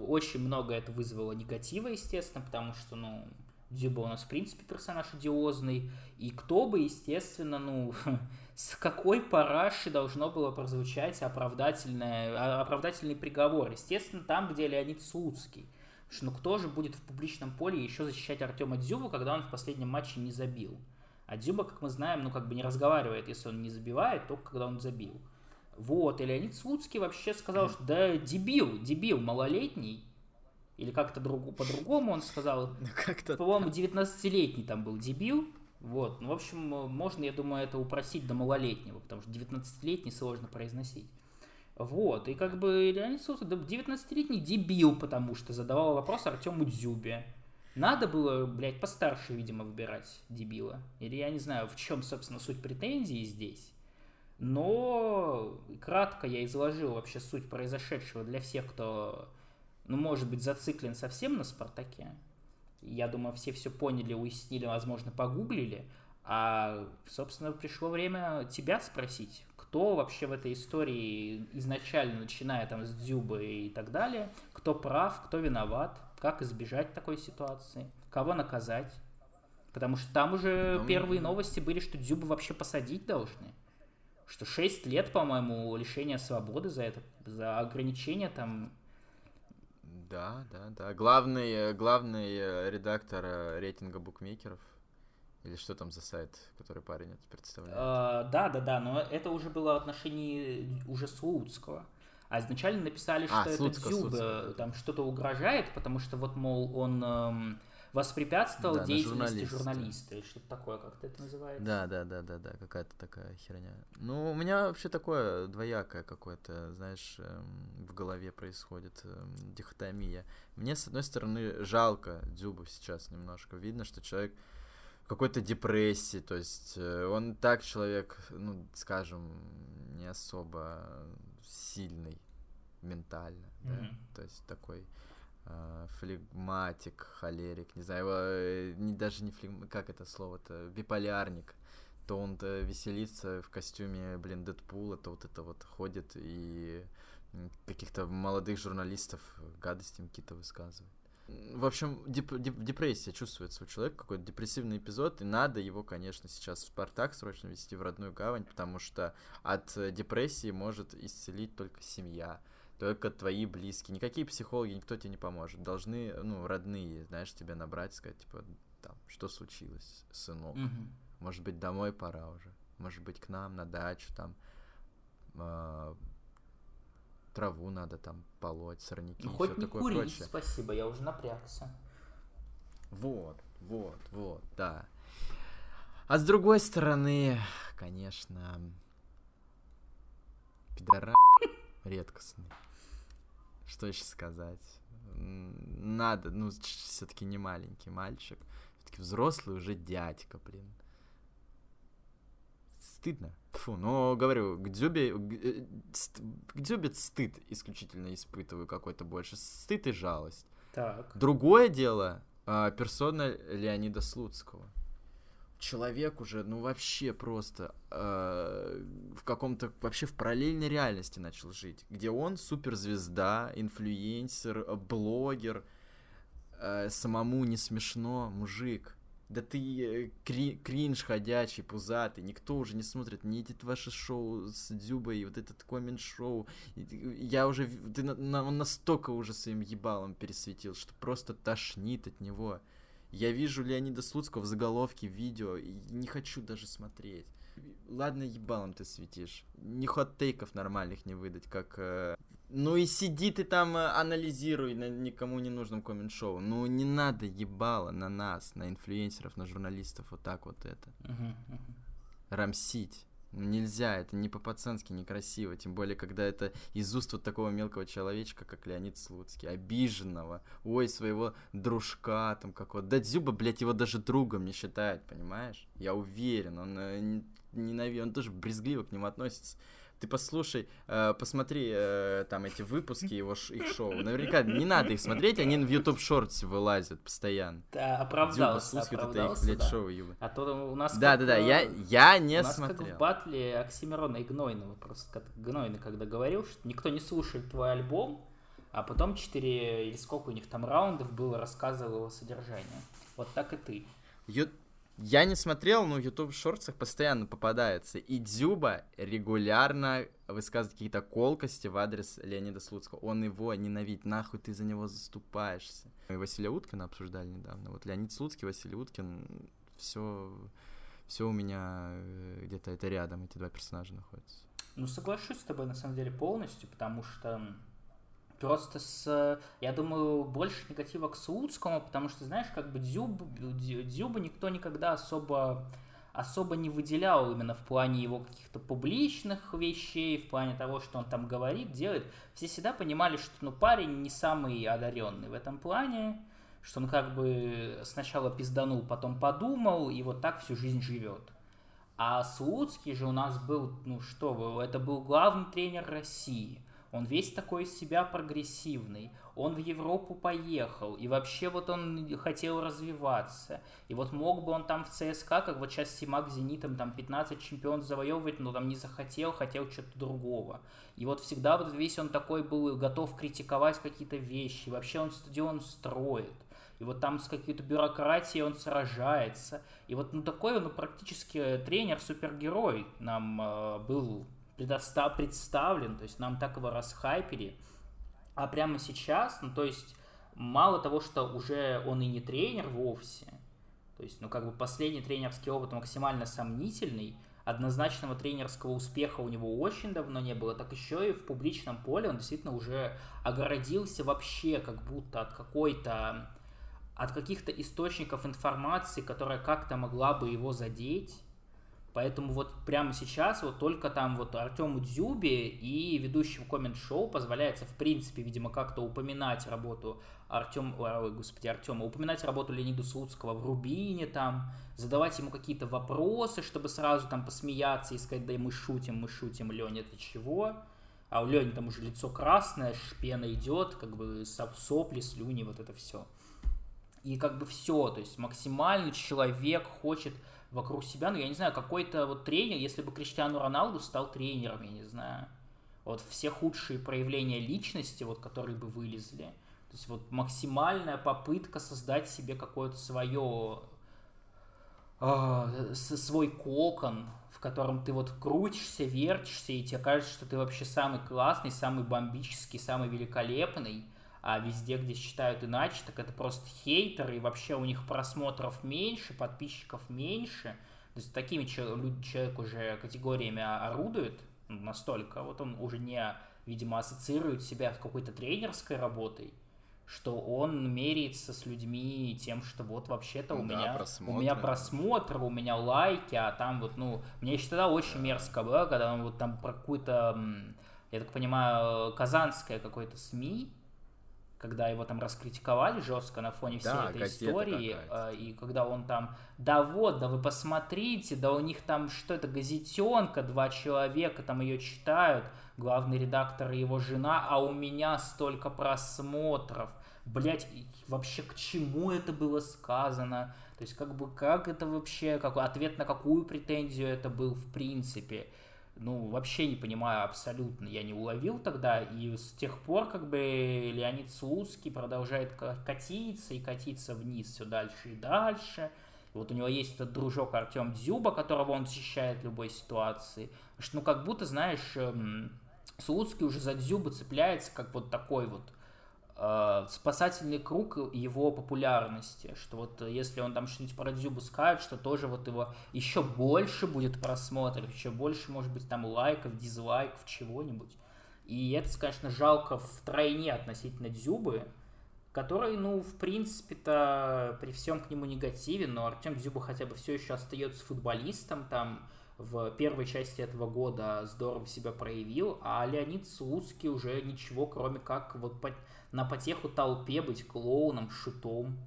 очень много это вызвало негатива, естественно, потому что, ну, Дзюба у нас, в принципе, персонаж одиозный. И кто бы, естественно, ну, с какой параши должно было прозвучать оправдательный приговор? Естественно, там, где Леонид Слуцкий. Потому что, ну, кто же будет в публичном поле еще защищать Артема Дзюбу, когда он в последнем матче не забил? А Дзюба, как мы знаем, ну, как бы не разговаривает, если он не забивает, только когда он забил. Вот, и Леонид Слуцкий вообще сказал, что да дебил, малолетний. Или как-то по-другому он сказал. По-моему, 19-летний там был дебил. Вот, ну, в общем, можно, я думаю, это упросить до малолетнего, потому что 19-летний сложно произносить. Вот, и как бы Леонид Слуцкий, 19-летний дебил, потому что задавал вопрос Артему Дзюбе. Надо было, блядь, постарше, видимо, выбирать дебила. Или я не знаю, в чем, собственно, суть претензий здесь. Но кратко я изложил вообще суть произошедшего для всех, кто, ну, может быть, зациклен совсем на «Спартаке». Я думаю, все все поняли, уяснили, возможно, погуглили. А, собственно, пришло время тебя спросить, кто вообще в этой истории изначально, начиная там с Дзюбы и так далее, кто прав, кто виноват, как избежать такой ситуации, кого наказать. Потому что там уже первые новости были, что Дзюбу вообще посадить должны. Что 6 лет, по-моему, лишения свободы за это, за ограничение там... Да. Главный редактор рейтинга букмекеров. Или что там за сайт, который парень это представляет? Да, но это уже было в отношении уже Слуцкого. А изначально написали, что это Дзюба там что-то угрожает, потому что вот, мол, он воспрепятствовал деятельности журналиста. Или что-то такое, как-то это называется. Да, какая-то такая херня. Ну, у меня вообще такое двоякое какое-то, знаешь, в голове происходит дихотомия. Мне, с одной стороны, жалко Дзюбу сейчас немножко. Видно, что человек... какой-то депрессии, то есть он так человек, ну, скажем, не особо сильный ментально, да? То есть такой флегматик, холерик, не знаю, его, даже не флегматик, как это слово-то, биполярник, то он-то веселится в костюме, блин, Дэдпула, то вот это вот ходит и каких-то молодых журналистов гадости им какие-то высказывает. В общем, депрессия чувствуется у человека, какой-то депрессивный эпизод, и надо его, конечно, сейчас в «Спартак» срочно везти в родную гавань, потому что от депрессии может исцелить только семья, только твои близкие, никакие психологи, никто тебе не поможет, должны, ну, родные, знаешь, тебя набрать, сказать, типа, там, что случилось, сынок, может быть, домой пора уже, может быть, к нам на дачу, там, траву надо там полоть, сорняки, ну, и хоть все такое курить, прочее. Спасибо, я уже напрягся. Вот, да. А с другой стороны, конечно, пидорас редкостный. Что еще сказать? Надо, ну, все-таки не маленький мальчик, все-таки взрослый уже дядька, блин. Стыдно. Фу, но говорю, к Дзюбе стыд исключительно испытываю какой-то больше. Стыд и жалость. Так. Другое дело, персона Леонида Слуцкого. Человек уже, ну, вообще просто в каком-то, вообще в параллельной реальности начал жить, где он суперзвезда, инфлюенсер, блогер, самому не смешно, мужик. Да ты кринж ходячий, пузатый, никто уже не смотрит, не идет ваше шоу с Дзюбой, вот этот коммент-шоу. Я уже, он настолько уже своим ебалом пересветил, что просто тошнит от него. Я вижу Леонида Слуцкого в заголовке видео и не хочу даже смотреть. Ладно, ебалом ты светишь, ни хот-тейков нормальных не выдать, как... Ну и сиди ты там, анализируй на никому не нужном коммент-шоу. Ну не надо ебало на нас, на инфлюенсеров, на журналистов вот так вот это. Рамсить. Нельзя, это не по-пацански, некрасиво, тем более, когда это из уст вот такого мелкого человечка, как Леонид Слуцкий, обиженного, ой, своего дружка там какого-то. Да Дзюба, блядь, его даже другом не считает, понимаешь? Я уверен, он ненавидит, он тоже брезгливо к нему относится. Ты послушай, посмотри там эти выпуски, их шоу. Наверняка не надо их смотреть, они в YouTube Shorts вылазят постоянно. Да, оправдался, шоу, Юба. А то у нас... Да-да-да, я не смотрел. У нас как в батле Оксимирона и Гнойного. Просто Гнойный когда говорил, что никто не слушает твой альбом, а потом 4 или сколько у них там раундов было, рассказывал его содержание. Вот так и ты. Я не смотрел, но в YouTube шортсах постоянно попадается. И Дзюба регулярно высказывает какие-то колкости в адрес Леонида Слуцкого. Он его ненавидит. Нахуй ты за него заступаешься. Мы Василия Уткина обсуждали недавно. Вот Леонид Слуцкий, Василий Уткин. Все у меня где-то это рядом. Эти два персонажа находятся. Ну, соглашусь с тобой, на самом деле, полностью, потому что... Просто я думаю, больше негатива к Слуцкому, потому что, знаешь, как бы Дзюба никто никогда особо не выделял именно в плане его каких-то публичных вещей, в плане того, что он там говорит, делает. Все всегда понимали, что парень не самый одаренный в этом плане, что он как бы сначала пизданул, потом подумал, и вот так всю жизнь живет. А Слуцкий же у нас был, это был главный тренер России. Он весь такой из себя прогрессивный, он в Европу поехал, и вообще вот он хотел развиваться. И вот мог бы он там в ЦСКА, как вот сейчас Семак с Зенитом, там 15 чемпионов завоевывать, но там не захотел, хотел чего-то другого. И вот всегда вот весь он такой был, готов критиковать какие-то вещи, вообще он стадион строит. И вот там с какой-то бюрократией он сражается. И вот такой он практически тренер-супергерой нам был представлен, то есть нам так его расхайпили, а прямо сейчас, то есть мало того, что уже он и не тренер вовсе, то есть, последний тренерский опыт максимально сомнительный, однозначного тренерского успеха у него очень давно не было, так еще и в публичном поле он действительно уже огородился вообще как будто от каких-то источников информации, которая как-то могла бы его задеть. Поэтому вот прямо сейчас вот только там вот Артему Дзюбе и ведущему коммент-шоу позволяется, в принципе, видимо, как-то упоминать работу Артема, упоминать работу Леонида Слуцкого в Рубине там, задавать ему какие-то вопросы, чтобы сразу там посмеяться и сказать, да и мы шутим, Леня, ты чего? А у Лени там уже лицо красное, шпена идет, сопли, слюни, вот это все. И все, то есть максимально человек хочет... вокруг себя, я не знаю, какой-то вот тренер, если бы Криштиану Роналду стал тренером, я не знаю, вот все худшие проявления личности, которые бы вылезли, то есть максимальная попытка создать себе какое-то свой кокон, в котором ты крутишься, вертишься, и тебе кажется, что ты вообще самый классный, самый бомбический, самый великолепный, а везде, где считают иначе, так это просто хейтеры, и вообще у них просмотров меньше, подписчиков меньше. То есть такими человек уже категориями орудует настолько, он уже не, видимо, ассоциирует себя с какой-то тренерской работой, что он меряется с людьми тем, что вообще-то у меня просмотр, у меня лайки, а там мне еще тогда очень мерзко было, когда он там про какую-то, я так понимаю, казанское какое-то СМИ, когда его там раскритиковали жестко на фоне всей этой истории, какая-то. И когда он там, вы посмотрите, у них там газетенка, 2 человека там ее читают, главный редактор и его жена, а у меня столько просмотров, блять, вообще к чему это было сказано, то есть как это вообще, какой ответ на какую претензию это был в принципе. Вообще не понимаю абсолютно, я не уловил тогда, и с тех пор Леонид Слуцкий продолжает катиться и катиться вниз все дальше и дальше. И у него есть этот дружок Артем Дзюба, которого он защищает в любой ситуации. Потому что, знаешь, Слуцкий уже за Дзюба цепляется, как такой спасательный круг его популярности, что если он там что-нибудь про Дзюбу скажет, что тоже его еще больше будет просмотров, еще больше, может быть, там лайков, дизлайков, чего-нибудь. И это, конечно, жалко втройне относительно Дзюбы, который, в принципе-то, при всем к нему негативе, но Артем Дзюба хотя бы все еще остается футболистом, там в первой части этого года здорово себя проявил, а Леонид Слуцкий уже ничего, кроме как вот на потеху толпе быть клоуном, шутом.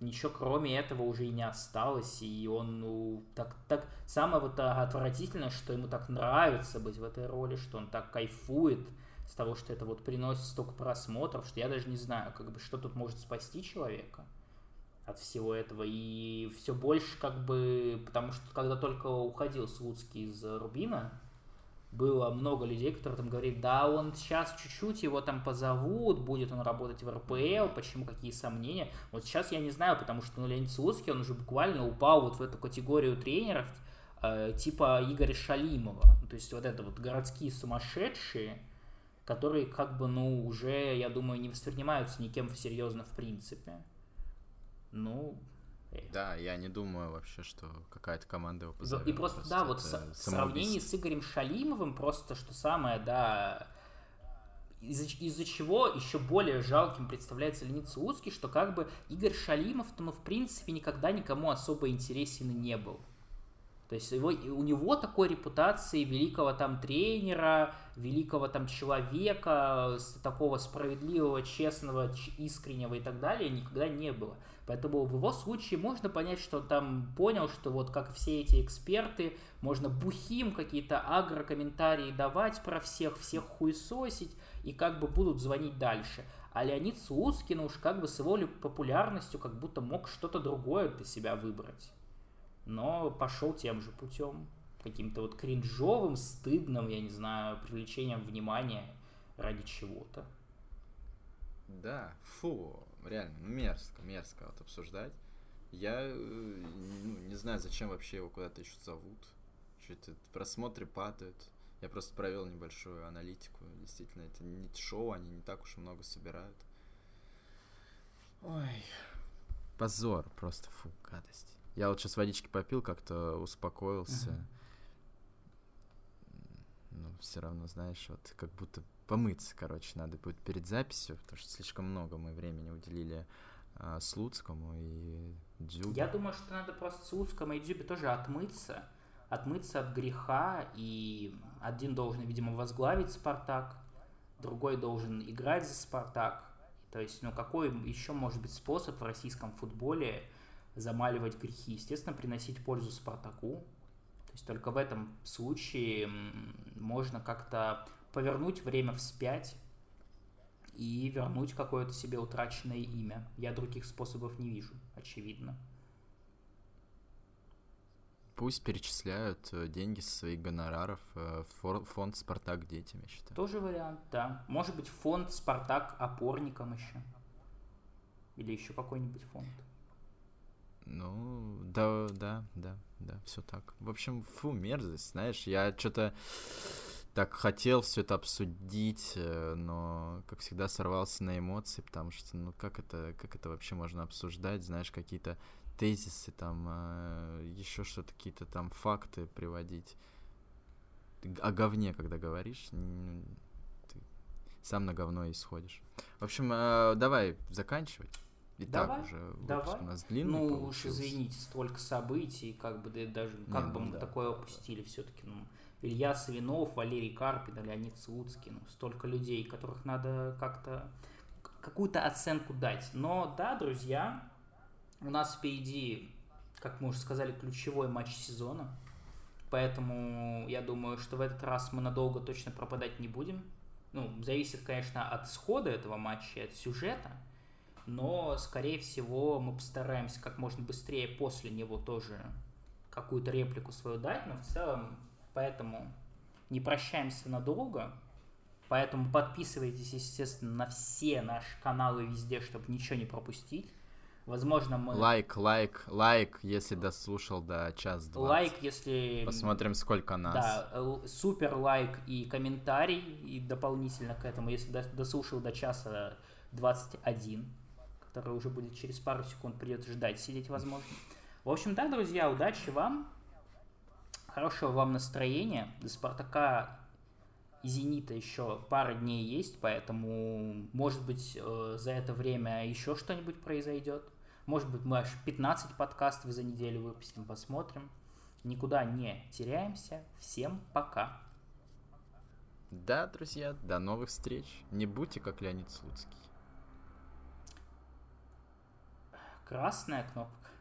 Ничего кроме этого уже и не осталось, и он, ну, так самое вот отвратительное, что ему так нравится быть в этой роли, что он так кайфует с того, что это вот приносит столько просмотров, что я даже не знаю, как бы, что тут может спасти человека от всего этого, и все больше как бы, потому что когда только уходил Слуцкий из Рубина, было много людей, которые там говорили, да, он сейчас чуть-чуть его там позовут, будет он работать в РПЛ, почему, какие сомнения. Вот сейчас я не знаю, потому что Леонид Слуцкий, он уже буквально упал вот в эту категорию тренеров типа Игоря Шалимова. То есть вот это вот городские сумасшедшие, которые как бы, ну, уже, я думаю, не воспринимаются никем серьезно в принципе. Ну... Да, я не думаю вообще, что какая-то команда его позовет. И просто да, вот в сравнении с Игорем Шалимовым, просто что самое, да, из-за чего еще более жалким представляется Леонид Слуцкий, что как бы Игорь Шалимов-то, ну, в принципе, никогда никому особо интересен не был. То есть у него такой репутации великого там тренера, великого там человека, такого справедливого, честного, искреннего и так далее никогда не было. Поэтому в его случае можно понять, что он там понял, что вот как все эти эксперты, можно бухим какие-то агрокомментарии давать про всех, всех хуесосить и как бы будут звонить дальше. А Леонид Слуцкий, ну уж как бы с его популярностью как будто мог что-то другое для себя выбрать. Но пошел тем же путем, каким-то вот кринжовым, стыдным, я не знаю, привлечением внимания ради чего-то. Да, фу, реально, мерзко вот обсуждать. Я не знаю, зачем вообще его куда-то еще зовут. Что-то просмотры падают. Я просто провел небольшую аналитику. Действительно, это не шоу, они не так уж много собирают. Ой, позор, просто фу, гадость. Я вот сейчас водички попил, как-то успокоился. Но все равно, знаешь, вот как будто помыться, короче, надо будет перед записью, потому что слишком много мы времени уделили Слуцкому и Дзюбе. Я думаю, что надо просто Слуцкому и Дзюбе тоже отмыться от греха, и один должен, видимо, возглавить «Спартак», другой должен играть за «Спартак». То есть, ну какой еще может быть способ в российском футболе замаливать грехи, естественно, приносить пользу «Спартаку». То есть только в этом случае можно как-то повернуть время вспять и вернуть какое-то себе утраченное имя. Я других способов не вижу, очевидно. Пусть перечисляют деньги со своих гонораров в фонд «Спартак детям», я считаю. Тоже вариант, да. Может быть, фонд «Спартак опорникам» еще. Или еще какой-нибудь фонд. Ну, да, все так. В общем, фу, мерзость, знаешь, я что-то так хотел все это обсудить, но, как всегда, сорвался на эмоции, потому что, ну, как это вообще можно обсуждать, знаешь, какие-то тезисы там, еще что-то, какие-то там факты приводить. О говне, когда говоришь, ты сам на говно исходишь. В общем, давай заканчивать. И так уже выпуск у нас длинный получился. Ну уж извините, столько событий, как бы да, даже как бы мы такое опустили все-таки. Ну, Илья Свинов, Валерий Карпин, Леонид Слуцкий, ну столько людей, которых надо как-то какую-то оценку дать. Но да, друзья, у нас впереди, как мы уже сказали, ключевой матч сезона. Поэтому я думаю, что в этот раз мы надолго точно пропадать не будем. Ну, зависит, конечно, от схода этого матча, от сюжета. Но, скорее всего, мы постараемся как можно быстрее после него тоже какую-то реплику свою дать. Но в целом, поэтому не прощаемся надолго. Поэтому подписывайтесь, естественно, на все наши каналы везде, чтобы ничего не пропустить. Возможно, мы... Лайк, если дослушал до 1:20. Лайк, если... Посмотрим, сколько нас. Да, супер лайк и комментарий, и дополнительно к этому, если дослушал до 1:21. Который уже будет через пару секунд, придется ждать, сидеть, возможно. В общем, да, друзья, удачи вам, хорошего вам настроения. До «Спартака» и «Зенита» еще пара дней есть, поэтому, может быть, за это время еще что-нибудь произойдет. Может быть, мы аж 15 подкастов за неделю выпустим, посмотрим. Никуда не теряемся. Всем пока. Да, друзья, до новых встреч. Не будьте как Леонид Слуцкий. Красная кнопка.